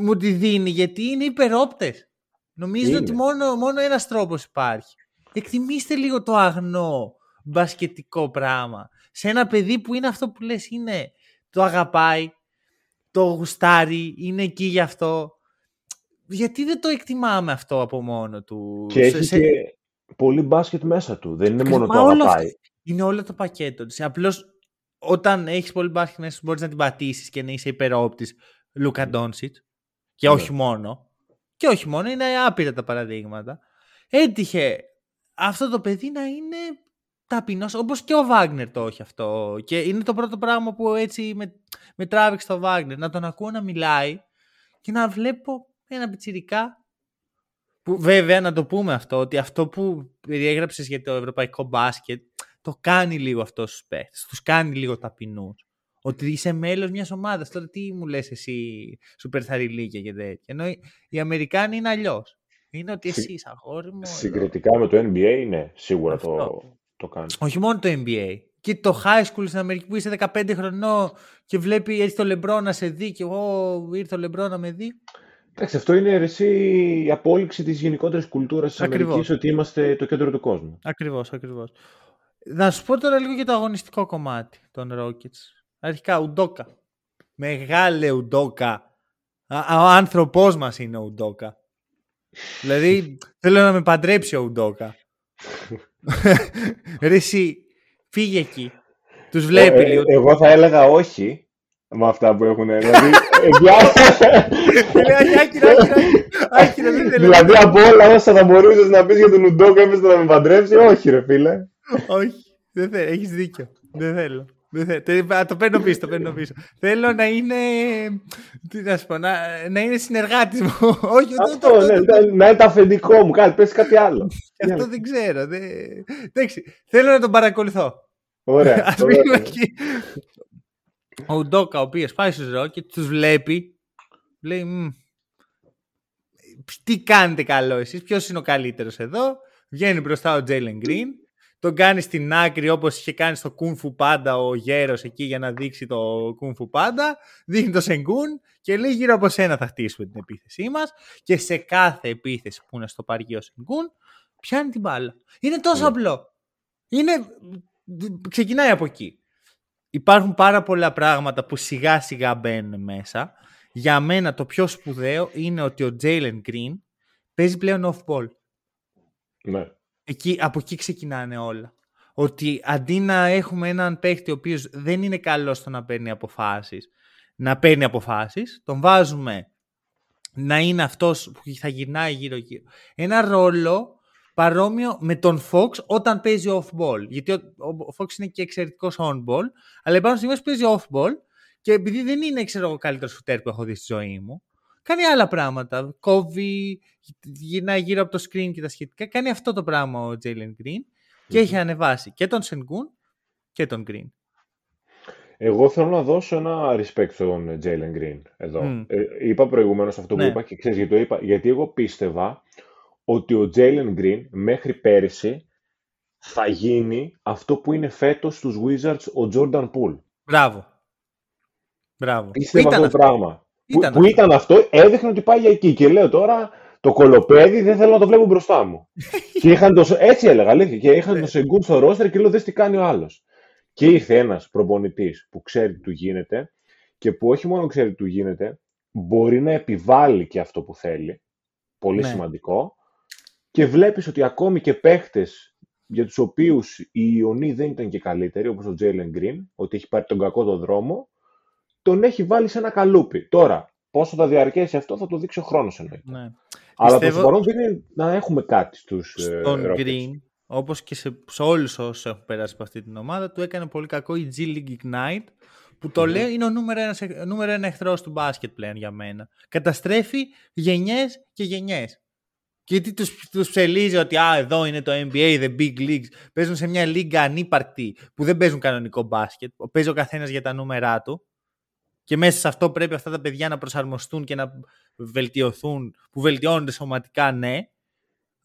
Μου τη δίνει, γιατί είναι υπερόπτες. Νομίζω είναι. ότι μόνο, μόνο ένας τρόπος υπάρχει. Εκτιμήστε λίγο το αγνό μπασκετικό πράγμα. Σε ένα παιδί που είναι αυτό που λες, είναι το αγαπάει, το γουστάρει, είναι εκεί γι' αυτό. Γιατί δεν το εκτιμάμε αυτό από μόνο του. Και σε, έχει σε... και πολύ μπάσκετ μέσα του. Δεν είναι Μα μόνο το αγαπάει. Είναι όλο το πακέτο της. Απλώς όταν έχεις πολύ μπάσκετ μέσα σου μπορείς να την πατήσεις και να είσαι υπερόπτης Λούκα Ντόντσιτς. Και yeah. όχι μόνο. Και όχι μόνο, είναι άπειρα τα παραδείγματα. Έτυχε αυτό το παιδί να είναι ταπεινός, όπως και ο Βάγνερ το όχι αυτό. Και είναι το πρώτο πράγμα που έτσι με, με τράβηξε το Βάγνερ. Να τον ακούω να μιλάει και να βλέπω ένα πιτσιρικά που βέβαια να το πούμε αυτό, ότι αυτό που περιέγραψες για το ευρωπαϊκό μπάσκετ το κάνει λίγο αυτό στους παίκτες, τους κάνει λίγο ταπεινούς. Ότι είσαι μέλος μιας ομάδας. Τώρα τι μου λες εσύ σούπερ θαριλίκια και τέτοια. Ενώ οι Αμερικάνοι είναι αλλιώς. Είναι ότι εσύ αγόρι μου... Συγκριτικά εδώ... με το N B A είναι σίγουρα αυτό. το, το κάνει. Όχι μόνο το N B A. Και το high school στην Αμερική που είσαι δεκαπέντε χρονών και βλέπει έτσι το Λεμπρό να σε δει και εγώ ήρθε ο Λεμπρό να με δει. Εντάξει, αυτό είναι ερεσί, η απόλυξη της γενικότερης κουλτούρας της Αμερικής, ότι είμαστε το κέντρο του κόσμου. Ακριβώς, ακριβώς. Να σου πω τώρα λίγο για το αγωνιστικό κομμάτι των Rockets. Αρχικά, Ουντόκα. Μεγάλε Ουντόκα. Ο άνθρωπός μας είναι ο Ουντόκα. Δηλαδή, θέλω να με παντρέψει ο Ουντόκα. Ρεσί, φύγε εκεί. Τους βλέπει. Ε, ε, εγώ θα έλεγα όχι. Με αυτά που έχουν, δηλαδή. Δηλαδή από όλα όσα θα μπορούσες να πεις για τον Ουντόκα, έπρεπε να με παντρέψει. Όχι, ρε φίλε. Όχι, δεν θέλω. Έχεις δίκιο. Δεν θέλω. Το παίρνω πίσω, το παίρνω πίσω. Θέλω να είναι. Τι να σου πω, να είναι συνεργάτης μου. Όχι, αυτό, να είναι το αφεντικό μου. Κάτι, πες κάτι άλλο. Αυτό δεν ξέρω. Εντάξει, θέλω να τον παρακολουθώ. Ωραία. Ας πούμε εκεί. Ο Ουντόκα, ο οποίος πάει στους Ρόκετς, τους βλέπει, λέει μ, τι κάνετε καλό εσείς, ποιος είναι ο καλύτερος εδώ. Βγαίνει μπροστά ο Τζέιλεν Γκριν, τον κάνει στην άκρη όπως είχε κάνει στο κουνφου πάντα ο γέρος εκεί για να δείξει το κουνφου πάντα. Δείχνει το Σενγκούν και λέει γύρω από σένα θα χτίσουμε την επίθεσή μας. Και σε κάθε επίθεση που είναι στο παρκείο Σενγκούν πιάνει την μπάλα. Είναι τόσο απλό. Είναι... Ξεκινάει από εκεί. Υπάρχουν πάρα πολλά πράγματα που σιγά σιγά μπαίνουν μέσα. Για μένα το πιο σπουδαίο είναι ότι ο Jalen Green παίζει πλέον off-ball. Ναι. Εκεί, από εκεί ξεκινάνε όλα. Ότι αντί να έχουμε έναν παίχτη ο οποίος δεν είναι καλός στο να παίρνει αποφάσεις, να παίρνει αποφάσεις, τον βάζουμε να είναι αυτός που θα γυρνάει γύρω-γύρω. Ένα ρόλο παρόμοιο με τον Fox όταν παίζει off-ball. Γιατί ο Fox είναι και εξαιρετικός on-ball, αλλά υπάρχουν στιγμές που παίζει off-ball και επειδή δεν είναι, ξέρω, ο καλύτερος φουτέρ που έχω δει στη ζωή μου, κάνει άλλα πράγματα. Κόβει, γυρνάει γύρω από το screen και τα σχετικά. Κάνει αυτό το πράγμα ο Jalen Green και mm-hmm. έχει ανεβάσει και τον Sengun και τον Green. Εγώ θέλω να δώσω ένα respect στον Jalen Green εδώ. Mm. Ε, είπα προηγουμένως αυτό που ναι. είπα και ξέρεις γιατί το είπα. Γιατί εγώ πίστευα ότι ο Jalen Green μέχρι πέρυσι θα γίνει αυτό που είναι φέτος στους Wizards ο Jordan Poole. Μπράβο. Μπράβο. Πίστευα αυτό το πράγμα. Ήταν που, που ήταν αυτό, έδειχνε ότι πάει για εκεί. Και λέω τώρα, το κολοπέδι δεν θέλω να το βλέπω μπροστά μου. και είχαν το, έτσι έλεγα, αλήθεια. Και είχαν το Σενγκούν στο ρόστερ και λέω δες τι κάνει ο άλλος. Και ήρθε ένας προπονητής που ξέρει τι του γίνεται και που όχι μόνο ξέρει τι του γίνεται, μπορεί να επιβάλλει και αυτό που θέλει. Πολύ ναι. σημαντικό. Και βλέπεις ότι ακόμη και παίχτες για τους οποίους οι Ιωνοί δεν ήταν και καλύτεροι, όπως ο Jalen Green, ότι έχει πάρει τον κακό τον δρόμο, τον έχει βάλει σε ένα καλούπι. Τώρα, πόσο θα διαρκέσει αυτό θα το δείξει ο χρόνος εννοείται. Ναι. Αλλά προς το παρόν είναι να έχουμε κάτι στους Στον ε, Green, όπως και σε, σε όλους όσους έχουν περάσει από αυτή την ομάδα, του έκανε πολύ κακό η G League Ignite, που το mm-hmm. λέει είναι ο νούμερο ένας, νούμερο ένα εχθρός του μπάσκετ πλέον για μένα. Καταστρέφει γενιές και γενιές. Γιατί τους, τους ψελίζει ότι α, εδώ είναι το N B A, the big leagues. Παίζουν σε μια λίγα ανύπαρκτη που δεν παίζουν κανονικό μπάσκετ. Παίζει ο καθένας για τα νούμερά του. Και μέσα σε αυτό πρέπει αυτά τα παιδιά να προσαρμοστούν και να βελτιωθούν, που βελτιώνονται σωματικά, ναι.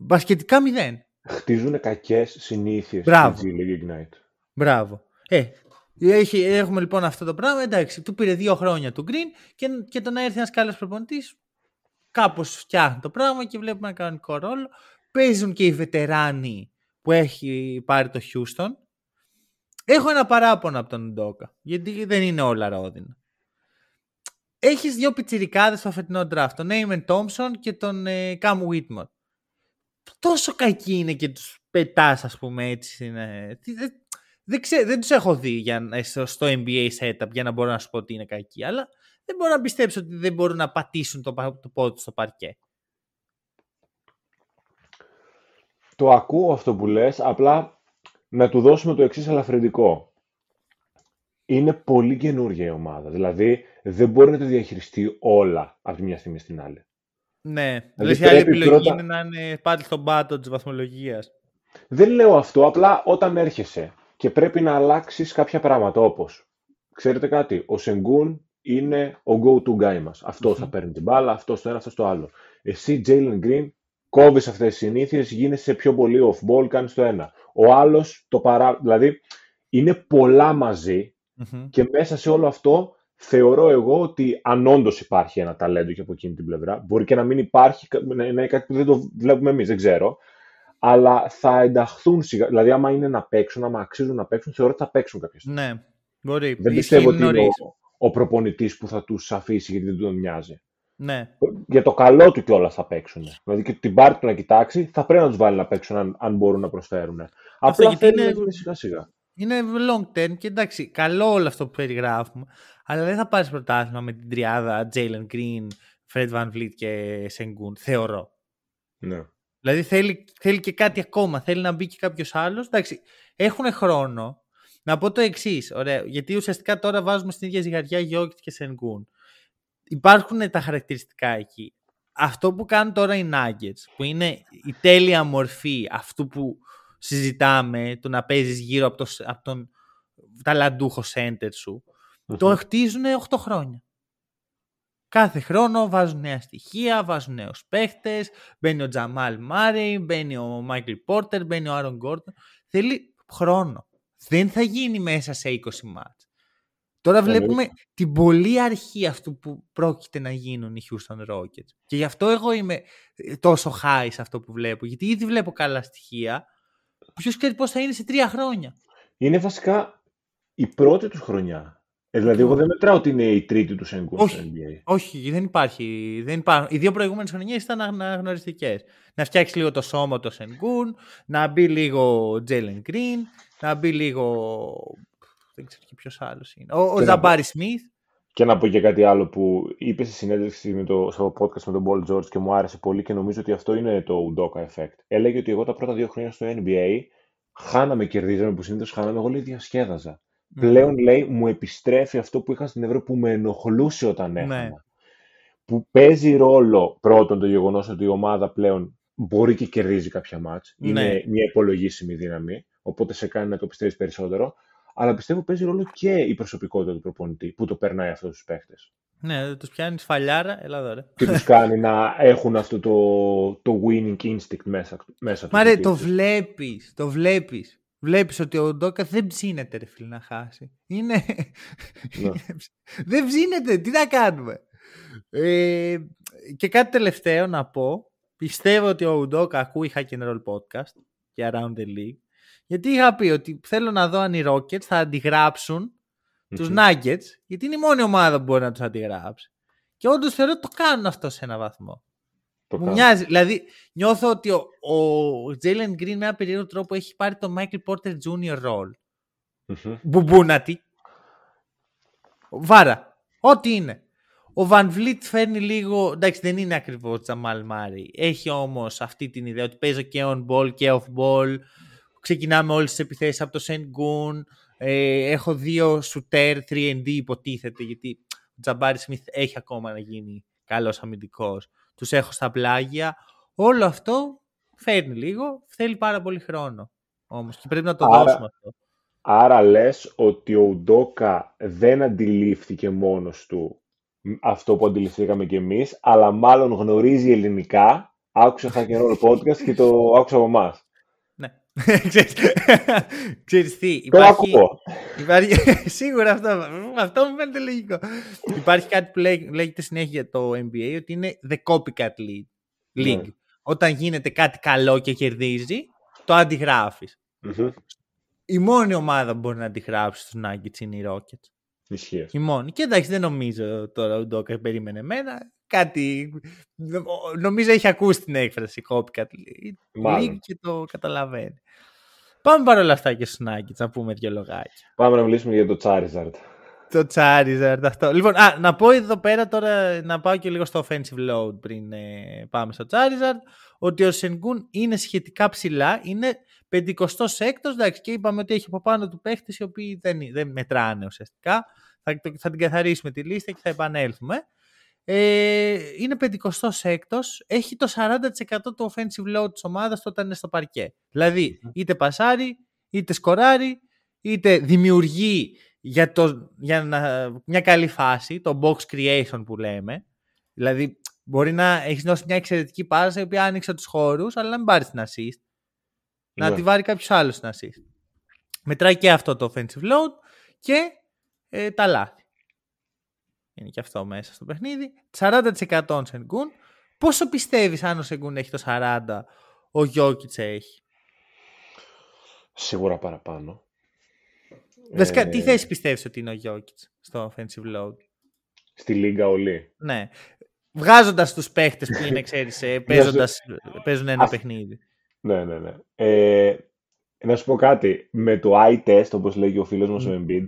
Μπασκετικά μηδέν. Χτίζουν κακές συνήθειες. Μπράβο. Μπράβο. Ε, έχει, έχουμε λοιπόν αυτό το πράγμα. Εντάξει, του πήρε δύο χρόνια του Green και, και το να έρθει ένας καλός προπονητής κάπως φτιάχνει το πράγμα και βλέπουμε ένα κανονικό ρόλο. Παίζουν και οι βετεράνοι που έχει πάρει το Houston. Έχω ένα παράπονο από τον Udoka, γιατί δεν είναι όλα ρόδινα. Έχεις δύο πιτσιρικάδες στο φετινό draft, τον Amen Thompson και τον ε, Cam Whitmore. Τόσο κακοί είναι και τους πετάς, ας πούμε, έτσι είναι. Δεν, δεν, ξέ, δεν τους έχω δει για, στο εν μπι έι setup για να μπορώ να σου πω ότι είναι κακοί, αλλά δεν μπορώ να πιστέψω ότι δεν μπορούν να πατήσουν το, το πόδι στο παρκέ. Το ακούω αυτό που λες, απλά να του δώσουμε το εξής ελαφρυντικό. Είναι πολύ καινούργια η ομάδα. Δηλαδή, δεν μπορεί να το διαχειριστεί όλα από τη μια στιγμή στην άλλη. Ναι. Δηλαδή, η άλλη επιλογή πρώτα... είναι να είναι πάλι στον πάτο της βαθμολογίας. Δεν λέω αυτό. Απλά όταν έρχεσαι και πρέπει να αλλάξεις κάποια πράγματα, όπως, ξέρετε κάτι, ο Sengun είναι ο go-to guy μας. Αυτός mm-hmm. θα παίρνει την μπάλα, αυτός το ένα, αυτός το άλλο. Εσύ, Jalen Green, κόβεις αυτές τις συνήθειες, γίνεσαι πιο πολύ off-ball, κάνεις το ένα. Ο άλλος το παρά... Δηλαδή, είναι πολλά μαζί mm-hmm. και μέσα σε όλο αυτό θεωρώ εγώ ότι αν όντως υπάρχει ένα ταλέντο και από εκείνη την πλευρά, μπορεί και να μην υπάρχει, να είναι κάτι που δεν το βλέπουμε εμείς, δεν ξέρω, αλλά θα ενταχθούν σιγά. Δηλαδή, άμα είναι να παίξουν, άμα αξίζουν να παίξουν, θεωρώ ότι θα παίξουν κάποια στιγμή. Ναι, μπορεί. Δεν πιστεύω ότι είναι ο, ο προπονητής που θα τους αφήσει γιατί δεν τον μοιάζει. Ναι. Για το καλό του κιόλας θα παίξουν. Δηλαδή και την πάρτι του να κοιτάξει, θα πρέπει να τους βάλει να παίξουν αν, αν μπορούν να προσφέρουν. Αυτό απλά θέλει είναι... να σιγά σιγά. Είναι long term και εντάξει, καλό όλο αυτό που περιγράφουμε, αλλά δεν θα πάρεις πρωτάθλημα με την τριάδα Jalen Green, Fred VanVleet και Sengun, θεωρώ. Ναι. Δηλαδή θέλει, θέλει και κάτι ακόμα, θέλει να μπει και κάποιος άλλος. Εντάξει, έχουν χρόνο. Να πω το εξής, ωραία, γιατί ουσιαστικά τώρα βάζουμε στην ίδια ζυγαριά Jokic και Sengun. Υπάρχουν τα χαρακτηριστικά εκεί. Αυτό που κάνουν τώρα οι Nuggets, που είναι η τέλεια μορφή αυτού που συζητάμε, το να παίζεις γύρω από, το, από τον ταλαντούχο σέντερ σου, mm-hmm. το χτίζουν οκτώ χρόνια. Κάθε χρόνο βάζουν νέα στοιχεία, βάζουν νέους παίχτες, μπαίνει ο Τζαμάλ Μάρεϊ, μπαίνει ο Μάικλ Πόρτερ, μπαίνει ο Άρον Γκόρντον. Θέλει χρόνο. Δεν θα γίνει μέσα σε είκοσι μάτς. Τώρα βλέπουμε mm. την πολλή αρχή αυτού που πρόκειται να γίνουν οι Houston Rockets. Και γι' αυτό εγώ είμαι τόσο high σε αυτό που βλέπω. Γιατί ήδη βλέπω καλά στοιχεία. Ποιος ξέρει πώς θα είναι σε τρία χρόνια. Είναι βασικά η πρώτη τους χρονιά. Ε, δηλαδή, εγώ δεν μετράω ότι είναι η τρίτη του Sengun. Όχι, όχι, δεν υπάρχει. Δεν υπάρχουν. Οι δύο προηγούμενες χρονιές ήταν αναγνωριστικές. Να φτιάξει λίγο το σώμα του Sengun, να μπει λίγο Jalen Green, να μπει λίγο. Δεν ξέρω και ποιος άλλος είναι. Ο, ο Τζαμπάρι Σμιθ. Και να πω και κάτι άλλο που είπε στη συνέντευξη με το, στο podcast με τον Paul George και μου άρεσε πολύ και νομίζω ότι αυτό είναι το Udoka effect. Έλεγε ότι εγώ τα πρώτα δύο χρόνια στο εν μπι έι χάναμε, κερδίζαμε που συνήθως χάναμε. Εγώ λέει διασκέδαζα. Mm. Πλέον λέει μου επιστρέφει αυτό που είχα στην Ευρώπη που με ενοχλούσε όταν έχανα. Mm. Που παίζει ρόλο πρώτον το γεγονός ότι η ομάδα πλέον μπορεί και κερδίζει κάποια μάτς. Mm. Είναι μια υπολογίσιμη δύναμη. Οπότε σε κάνει να το πιστεύεις περισσότερο. Αλλά πιστεύω παίζει ρόλο και η προσωπικότητα του προπονητή που το περνάει αυτό στους παίχτες. Ναι, τους πιάνει σφαλιάρα, έλα εδώ ρε. Και τους κάνει να έχουν αυτό το, το winning instinct μέσα, μέσα του. Μα ρε, το βλέπεις, το βλέπεις. Βλέπεις ότι ο Udoka δεν ψήνεται ρε φίλε να χάσει. Είναι... Ναι. Δεν ψήνεται, τι να κάνουμε. Ε, και κάτι τελευταίο να πω. Πιστεύω ότι ο Udoka ακούει Hack'n'Roll podcast και Around the League. Γιατί είχα πει ότι θέλω να δω αν οι Rockets θα αντιγράψουν mm-hmm. τους Nuggets, γιατί είναι η μόνη ομάδα που μπορεί να τους αντιγράψει. Και όντως θεωρώ ότι το κάνουν αυτό σε έναν βαθμό. Το μου κάνω. Μοιάζει. Δηλαδή νιώθω ότι ο, ο Jalen Green με ένα περίεργο τρόπο έχει πάρει το Michael Porter τζούνιορ role. Mm-hmm. Μπουμπούνατη. Βάρα. Ό,τι είναι. Ο VanVleet φέρνει λίγο, εντάξει δεν είναι ακριβώς Τζαμάλ Μάρεϊ. Έχει όμως αυτή την ιδέα ότι παίζω και on ball και off ball. Ξεκινάμε όλες τις επιθέσεις από το Sengun. Ε, έχω δύο shooter τρία εντ υποτίθεται, γιατί ο Τζαμπάρι Σμιθ έχει ακόμα να γίνει καλός αμυντικός. Τους έχω στα πλάγια. Όλο αυτό φέρνει λίγο. Θέλει πάρα πολύ χρόνο όμως και πρέπει να το άρα, δώσουμε αυτό. Άρα λες ότι ο Udoka δεν αντιλήφθηκε μόνος του αυτό που αντιληφθήκαμε κι εμείς, αλλά μάλλον γνωρίζει ελληνικά άκουσα Hack'n'Roll podcast και το άκουσα από εμάς. Ναι. Ξέρεις τι, υπάρχει... υπάρχει... Σίγουρα αυτό, αυτό μου φαίνεται λογικό. Υπάρχει κάτι που λέ... λέγεται συνέχεια το N B A, ότι είναι the copycat league. Mm. Όταν γίνεται κάτι καλό και κερδίζει, το αντιγράφεις. Mm-hmm. Η μόνη ομάδα που μπορεί να αντιγράψει στους Nuggets είναι οι Rockets. Ισχύει. Η μόνη. Και εντάξει, δεν νομίζω τώρα ο Udoka περίμενε εμένα. Κάτι. Νομίζω έχει ακούσει την έκφραση copycat league και το καταλαβαίνει. Πάμε παρόλα αυτά και στους Nuggets να πούμε δύο λογάκια. Πάμε να μιλήσουμε για το Charizard. Το Charizard αυτό. Λοιπόν, α, να πω εδώ πέρα τώρα να πάω και λίγο στο offensive load πριν ε, πάμε στο Charizard. Ότι ο Sengun είναι σχετικά ψηλά, είναι πεντηκοστός έκτος, εντάξει, και είπαμε ότι έχει από πάνω του παίχτες οι οποίοι δεν, δεν μετράνε ουσιαστικά. Θα, το, θα την καθαρίσουμε τη λίστα και θα επανέλθουμε. Ε, είναι πεντηκοστός έκτος, έχει το σαράντα τοις εκατό του offensive load της ομάδας όταν είναι στο παρκέ. Δηλαδή, είτε πασάρει, είτε σκοράρει, είτε δημιουργεί για, το, για να, μια καλή φάση, το box creation που λέμε. Δηλαδή, μπορεί να έχεις δώσει μια εξαιρετική πάσα η οποία άνοιξε τους χώρους, αλλά να μην πάρει την assist. Να yeah. τη βάρει κάποιος άλλος την assist. Μετράει και αυτό το offensive load και ε, τα λάθη. Είναι και αυτό μέσα στο παιχνίδι. σαράντα τοις εκατό ο Sengun. Πόσο πιστεύεις αν ο Sengun έχει το σαράντα τοις εκατό, ο Jokic έχει? Σίγουρα παραπάνω. Βασικά, ε... τι θέση πιστεύεις ότι είναι ο Jokic στο offensive load? Στη λίγα όλοι. Ναι. Βγάζοντας τους παίχτες που είναι, ξέρεις, παίζουν ένα παιχνίδι. Ναι, ναι, ναι. Ε, να σου πω κάτι. Με το eye test, όπως λέει και ο φίλος μας ο Embiid,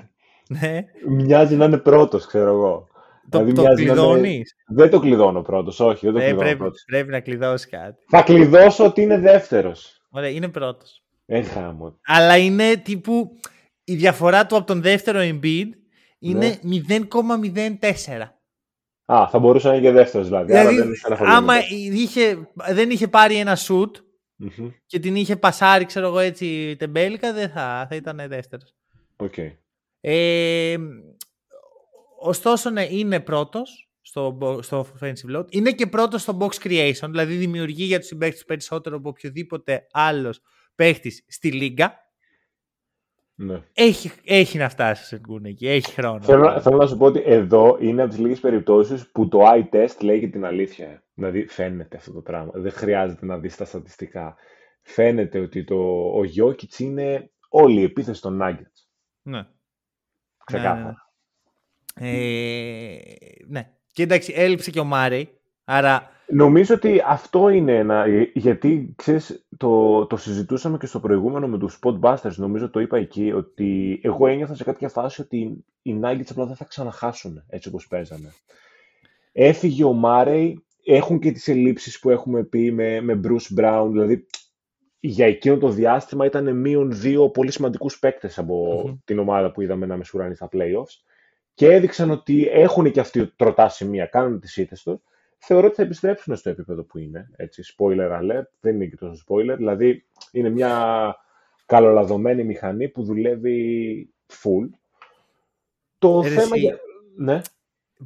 ναι. μοιάζει να είναι πρώτος, ξέρω εγώ. Το, δηλαδή, το κλειδώνεις. Είναι... Δεν το κλειδώνω πρώτος, όχι. Δεν το ε, κλειδώνω πρέπει, πρώτος. Πρέπει να κλειδώσει κάτι. Θα κλειδώσω ότι είναι δεύτερος. Ωραία, είναι πρώτος. Έχα, αλλά είναι τύπου η διαφορά του από τον δεύτερο Embiid είναι ναι. μηδέν κόμμα μηδέν τέσσερα. Α, θα μπορούσε να είναι και δεύτερος δηλαδή. δηλαδή άρα δεν άμα είχε, δεν είχε πάρει ένα σουτ mm-hmm. και την είχε πασάρει, ξέρω εγώ έτσι, τεμπέλικα, δεν θα, θα ήταν δεύτερος. Okay. Ε, ωστόσο, ναι, είναι πρώτος στο, στο offensive load. Είναι και πρώτος στο box creation, δηλαδή δημιουργεί για τους συμπαίκτες περισσότερο από οποιοδήποτε άλλος παίχτης στη λίγκα. Ναι. Έχει, έχει να φτάσει σε γκουνίκι, έχει χρόνο. Θέλω, θέλω να σου πω ότι εδώ είναι από τις λίγες περιπτώσεις που το eye test λέει και την αλήθεια. Δηλαδή φαίνεται αυτό το πράγμα. Δεν χρειάζεται να δεις τα στατιστικά. Φαίνεται ότι το, ο Jokic είναι όλη η επίθεση των Nuggets. Ναι. Ξεκάθαρα. Ναι. Ε, ναι. Και εντάξει, έλειψε και ο Murray. Άρα... Νομίζω ότι αυτό είναι ένα. Γιατί ξέρεις, το, το συζητούσαμε και στο προηγούμενο με τους Spotbusters. Νομίζω το είπα εκεί ότι εγώ ένιωθα σε κάποια φάση ότι οι Nuggets απλά δεν θα ξαναχάσουν έτσι όπως παίζανε. Έφυγε ο Murray, έχουν και τις ελλείψεις που έχουμε πει με, με Bruce Brown. Δηλαδή για εκείνο το διάστημα ήταν μείον δύο πολύ σημαντικούς παίκτες από mm-hmm. την ομάδα που είδαμε να μεσουράνει στα playoffs. Και έδειξαν ότι έχουν και αυτοί τροτά σημεία, κάνουν τις ήττες τους. Θεωρώ ότι θα επιστρέψουν στο επίπεδο που είναι. Έτσι, spoiler alert, δεν είναι και τόσο spoiler. Δηλαδή, είναι μια καλολαδωμένη μηχανή που δουλεύει full. Το Ρε θέμα εσύ, για... ναι.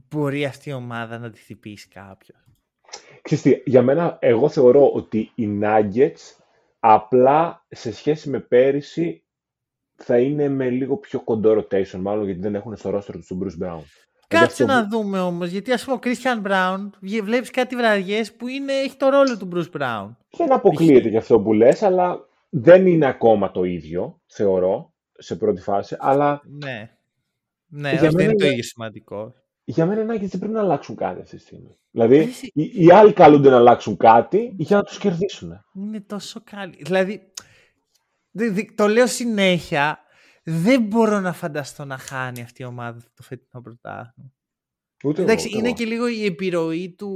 Μπορεί αυτή η ομάδα να τη χτυπήσει κάποιον. Ξέρετε, για μένα, εγώ θεωρώ ότι οι Nuggets απλά σε σχέση με πέρυσι θα είναι με λίγο πιο κοντό rotation, μάλλον γιατί δεν έχουν στο roster του Bruce Brown. Κάτσε αυτό... να δούμε όμως, γιατί ας πούμε ο Christian Brown βλέπεις κάτι βραδιές που είναι, έχει το ρόλο του Bruce Brown. Δεν αποκλείεται γι' αυτό που λες, αλλά δεν είναι ακόμα το ίδιο, θεωρώ, σε πρώτη φάση, αλλά... Ναι, ναι, για μένα είναι το ίδιο σημαντικό. Για μένα οι Nuggets δεν πρέπει να αλλάξουν κάτι αυτή τη στιγμή. Δηλαδή, Εσύ... οι, οι άλλοι καλούνται να αλλάξουν κάτι για να τους κερδίσουν. Είναι τόσο καλή. Δηλαδή, το λέω συνέχεια... Δεν μπορώ να φανταστώ να χάνει αυτή η ομάδα το φετινό πρωτάθλημα. Εντάξει, εγώ, είναι εγώ. Και λίγο η επιρροή του,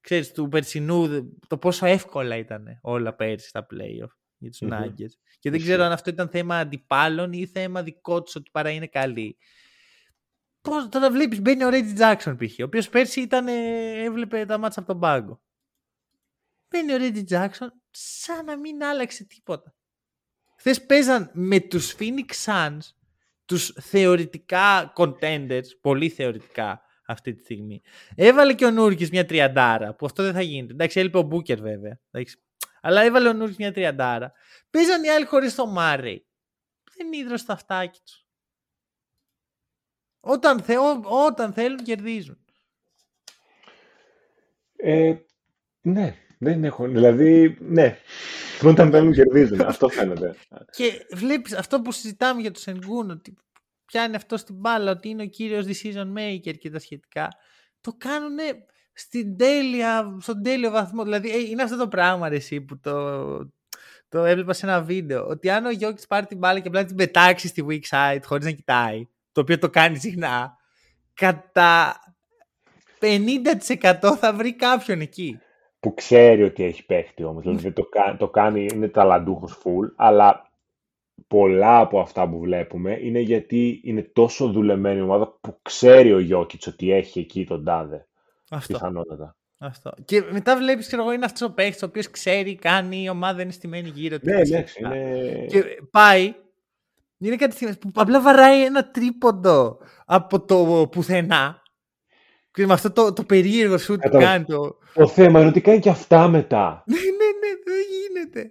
ξέρεις, του περσινού, το πόσο εύκολα ήταν όλα πέρσι στα playoff για τους mm-hmm. Nuggets. Και δεν ξέρω αν αυτό ήταν θέμα αντιπάλων ή θέμα δικό τους ότι παρά είναι καλή. Πώς τώρα βλέπεις, μπαίνει ο Reggie Jackson π.χ. ο οποίος πέρσι ήταν, έβλεπε τα μάτσα από τον πάγκο. Μπαίνει ο Reggie Jackson σαν να μην άλλαξε τίποτα. Χθες παίζαν με τους Phoenix Suns, τους θεωρητικά contenders, πολύ θεωρητικά, αυτή τη στιγμή. Έβαλε και ο Νούρκης μια τριαντάρα, που αυτό δεν θα γίνεται. Εντάξει, έλειπε ο Μπούκερ βέβαια. Εντάξει. Αλλά έβαλε ο Νούρκης μια τριαντάρα. Παίζαν οι άλλοι χωρίς το Μάρεϊ. Δεν ίδρωσε τα αυτάκι τους. Όταν, θε, ό, όταν θέλουν κερδίζουν. Ε, ναι, δεν έχω. Δηλαδή, ναι. Όταν θέλουν κερδίζουν. Αυτό φαίνεται. Και βλέπεις αυτό που συζητάμε για το Σενγκούν, ότι πιάνει αυτό στην μπάλα, ότι είναι ο κύριος decision maker και τα σχετικά. Το κάνουν στην τέλεια, στον τέλειο βαθμό. Δηλαδή, ε, είναι αυτό το πράγμα ρε, εσύ που το... Το έβλεπα σε ένα βίντεο ότι αν ο Γιόκιτς πάρει την μπάλα και απλά την πετάξει στη weak side χωρίς να κοιτάει, το οποίο το κάνει συχνά, κατά πενήντα τοις εκατό θα βρει κάποιον εκεί. Που ξέρει ότι έχει παίχτη όμως. Δηλαδή το, το κάνει, είναι ταλαντούχος full, αλλά πολλά από αυτά που βλέπουμε είναι γιατί είναι τόσο δουλεμένη η ομάδα που ξέρει ο Γιόκιτς ότι έχει εκεί τον τάδε. Αυτό. Πιθανότατα. Αυτό. Και μετά βλέπεις, ξέρω εγώ, είναι αυτός ο παίκτης ο οποίος ξέρει, κάνει, η ομάδα είναι στημένη γύρω του. Ναι, ναι, ναι. Και πάει, είναι κάτι στιγμές που απλά βαράει ένα τρίποντο από το πουθενά. Και με αυτό το, το περίεργο σου του κάνει το... Το θέμα είναι ότι κάνει και αυτά μετά. Ναι, ναι, ναι, δεν γίνεται.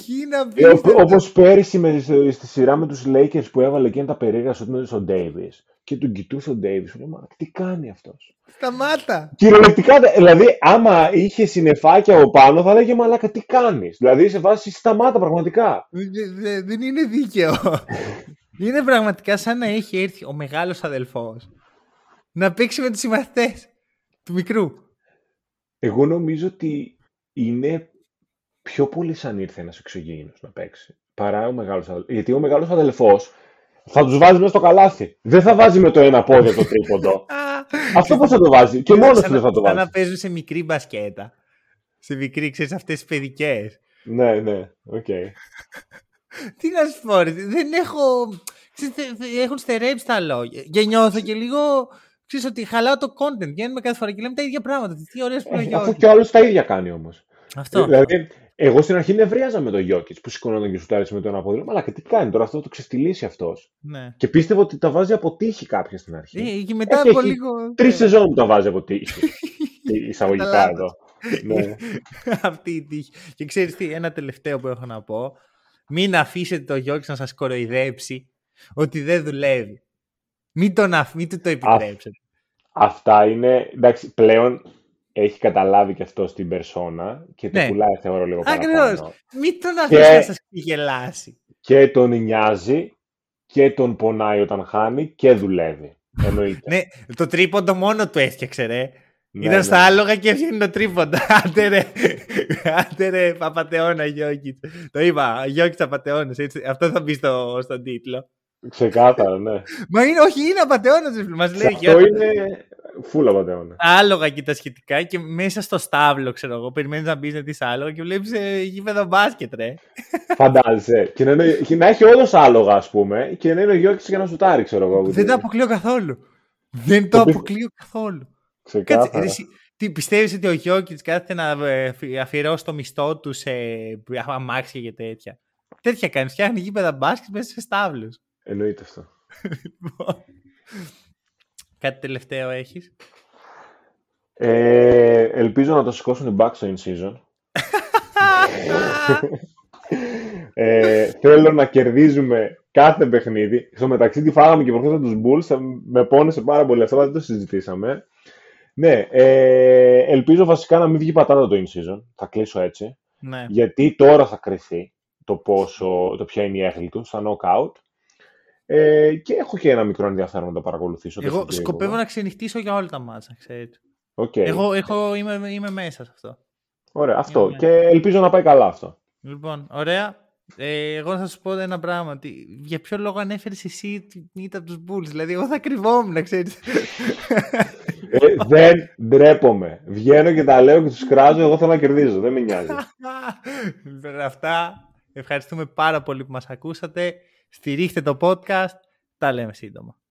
γίνεται ε, όπως πέρυσι με, στη σειρά με τους Lakers που έβαλε εκείνα τα περίεργα σου του στον Ντέιβις. Και τον κοιτούσε ο Ντέιβις, λέει, μα τι κάνει αυτός. Σταμάτα. Κυριολεκτικά, δηλαδή, άμα είχε συννεφάκια από πάνω, θα έλεγε μαλάκα, τι κάνεις. Δηλαδή, σε βάση σταμάτα πραγματικά. Δεν είναι δίκαιο. Είναι πραγματικά σαν να έχει έρθει ο μεγάλος αδελφός να παίξει με τους συμμαθητές του μικρού. Εγώ νομίζω ότι είναι πιο πολύ σαν ήρθε ένας εξωγήινος να παίξει παρά ο μεγάλος αδελφός. Γιατί ο μεγάλος αδελφός θα τους βάζει μέσα στο καλάθι. Δεν θα βάζει με το ένα πόδι από το τρίποντο. Αυτό πώς θα το βάζει. Και μόνος του δεν θα το βάζει. Σαν να παίζουν σε μικρή μπασκέτα. Σε μικρή, ξέρεις, αυτές τις παιδικές. Ναι, ναι, οκ. Okay. Τι να σου πω, δεν έχω... Έχουν στερέψει τα λόγια. Και νιώθω και λίγο... Ξέρεις ότι χαλάω το content. Βγαίνουμε κάθε φορά και λέμε τα ίδια πράγματα. Τι ωραίες πλογιώσεις. Αφού και ο άλλος τα ίδια κάνει όμως. Αυτό. Δηλαδή... Εγώ στην αρχή νευρίαζα με τον Γιόκιτς που σηκωνόταν και σουτάρισε με το ένα πόδι. Αλλά τι κάνει τώρα, αυτό το ξεφτυλίσει αυτός. Ναι. Και πίστευα ότι τα βάζει από τύχη κάποια στην αρχή. Ε, και μετά έχει, από λίγο. Τρεις σεζόν που τα βάζει από τύχη. Εισαγωγικά εδώ. Ναι. Αυτή η τύχη. Και ξέρεις τι, ένα τελευταίο που έχω να πω. Μην αφήσετε τον Γιόκιτς να σας κοροϊδέψει ότι δεν δουλεύει. Μην, τον αφ... Μην του το επιτρέψετε. Α... Αυτά είναι. Εντάξει, πλέον. Έχει καταλάβει και αυτό στην περσόνα και ναι. Το πουλάει, θεωρώ, λίγο παραπάνω. Ακριβώς. Μην τον αφήσει και... να σας γελάσει. Και τον νοιάζει και τον πονάει όταν χάνει και δουλεύει. Εννοείται. Ναι, το τρίποντο μόνο του έφτιαξε, ρε. Ναι, ήταν ναι. Στα άλογα και έφτιαχνε το τρίποντο. Άντε ρε, άντε ρε, απατεώνα Γιόκιτς. Το είπα, Γιόκιτς απατεώνας. Αυτό θα μπει στο, στον τίτλο. Ξεκάθαρα, ναι. Μα είναι, όχι, είναι απατεώνας. Αυτό είναι... Φούλα πατεώνα. Άλογα και τα σχετικά και μέσα στο στάβλο, ξέρω εγώ. Περιμένεις να μπεις να δεις άλογα και βλέπεις ε, γήπεδο μπάσκετ, ρε. Φαντάζεσαι. Και να, είναι, και να έχει όντως άλογα, ας πούμε, και να είναι ο Γιόκιτς για να σουτάρει, ξέρω εγώ. Δεν το αποκλείω καθόλου. Δεν το αποκλείω καθόλου. Ξεκάθαρα. Κάτσε, εσύ, τι, πιστεύεις ότι ο Γιόκιτς κάθεται να αφιερώσει το μισθό του σε αμάξια και τέτοια. Τέτοια κάνει. Φτιάχνει γήπεδα μπάσκετ μέσα σε στάβλους. Εννοείται αυτό. Κάτι τελευταίο έχεις? Ε, ελπίζω να το σηκώσουν οι Bucks in season. ε, θέλω να κερδίζουμε κάθε παιχνίδι. Στο μεταξύ τη φάγαμε και προχθές τους Bulls. Με πόνεσε πάρα πολύ αυτό, αλλά δεν το συζητήσαμε. Ναι, ε, ελπίζω βασικά να μην βγει πατάτα το in season. Θα κλείσω έτσι. Ναι. Γιατί τώρα θα κρυθεί το, πόσο, το ποια είναι η έγκλη του στα knockout. Ε, και έχω και ένα μικρό ενδιαφέρον να το παρακολουθήσω. Εγώ σκοπεύω να ξενυχτήσω για όλα τα μάτσα, ξέρετε. Okay. Εγώ έχω, είμαι, είμαι μέσα σε αυτό. Ωραία, αυτό. Είμαι και μέσα. Ελπίζω να πάει καλά αυτό. Λοιπόν, ωραία. Ε, εγώ θα σου πω ένα πράγμα. Ότι για ποιο λόγο ανέφερες εσύ την ήττα από τους Bulls. Δηλαδή, εγώ θα κρυβόμουν, ξέρεις. Ε, δεν ντρέπομαι. Βγαίνω και τα λέω και τους κράζω. Εγώ θέλω να κερδίζω. Δεν με νοιάζει. Αυτά. Ευχαριστούμε πάρα πολύ που μας ακούσατε. Στηρίχτε το podcast, τα λέμε σύντομα.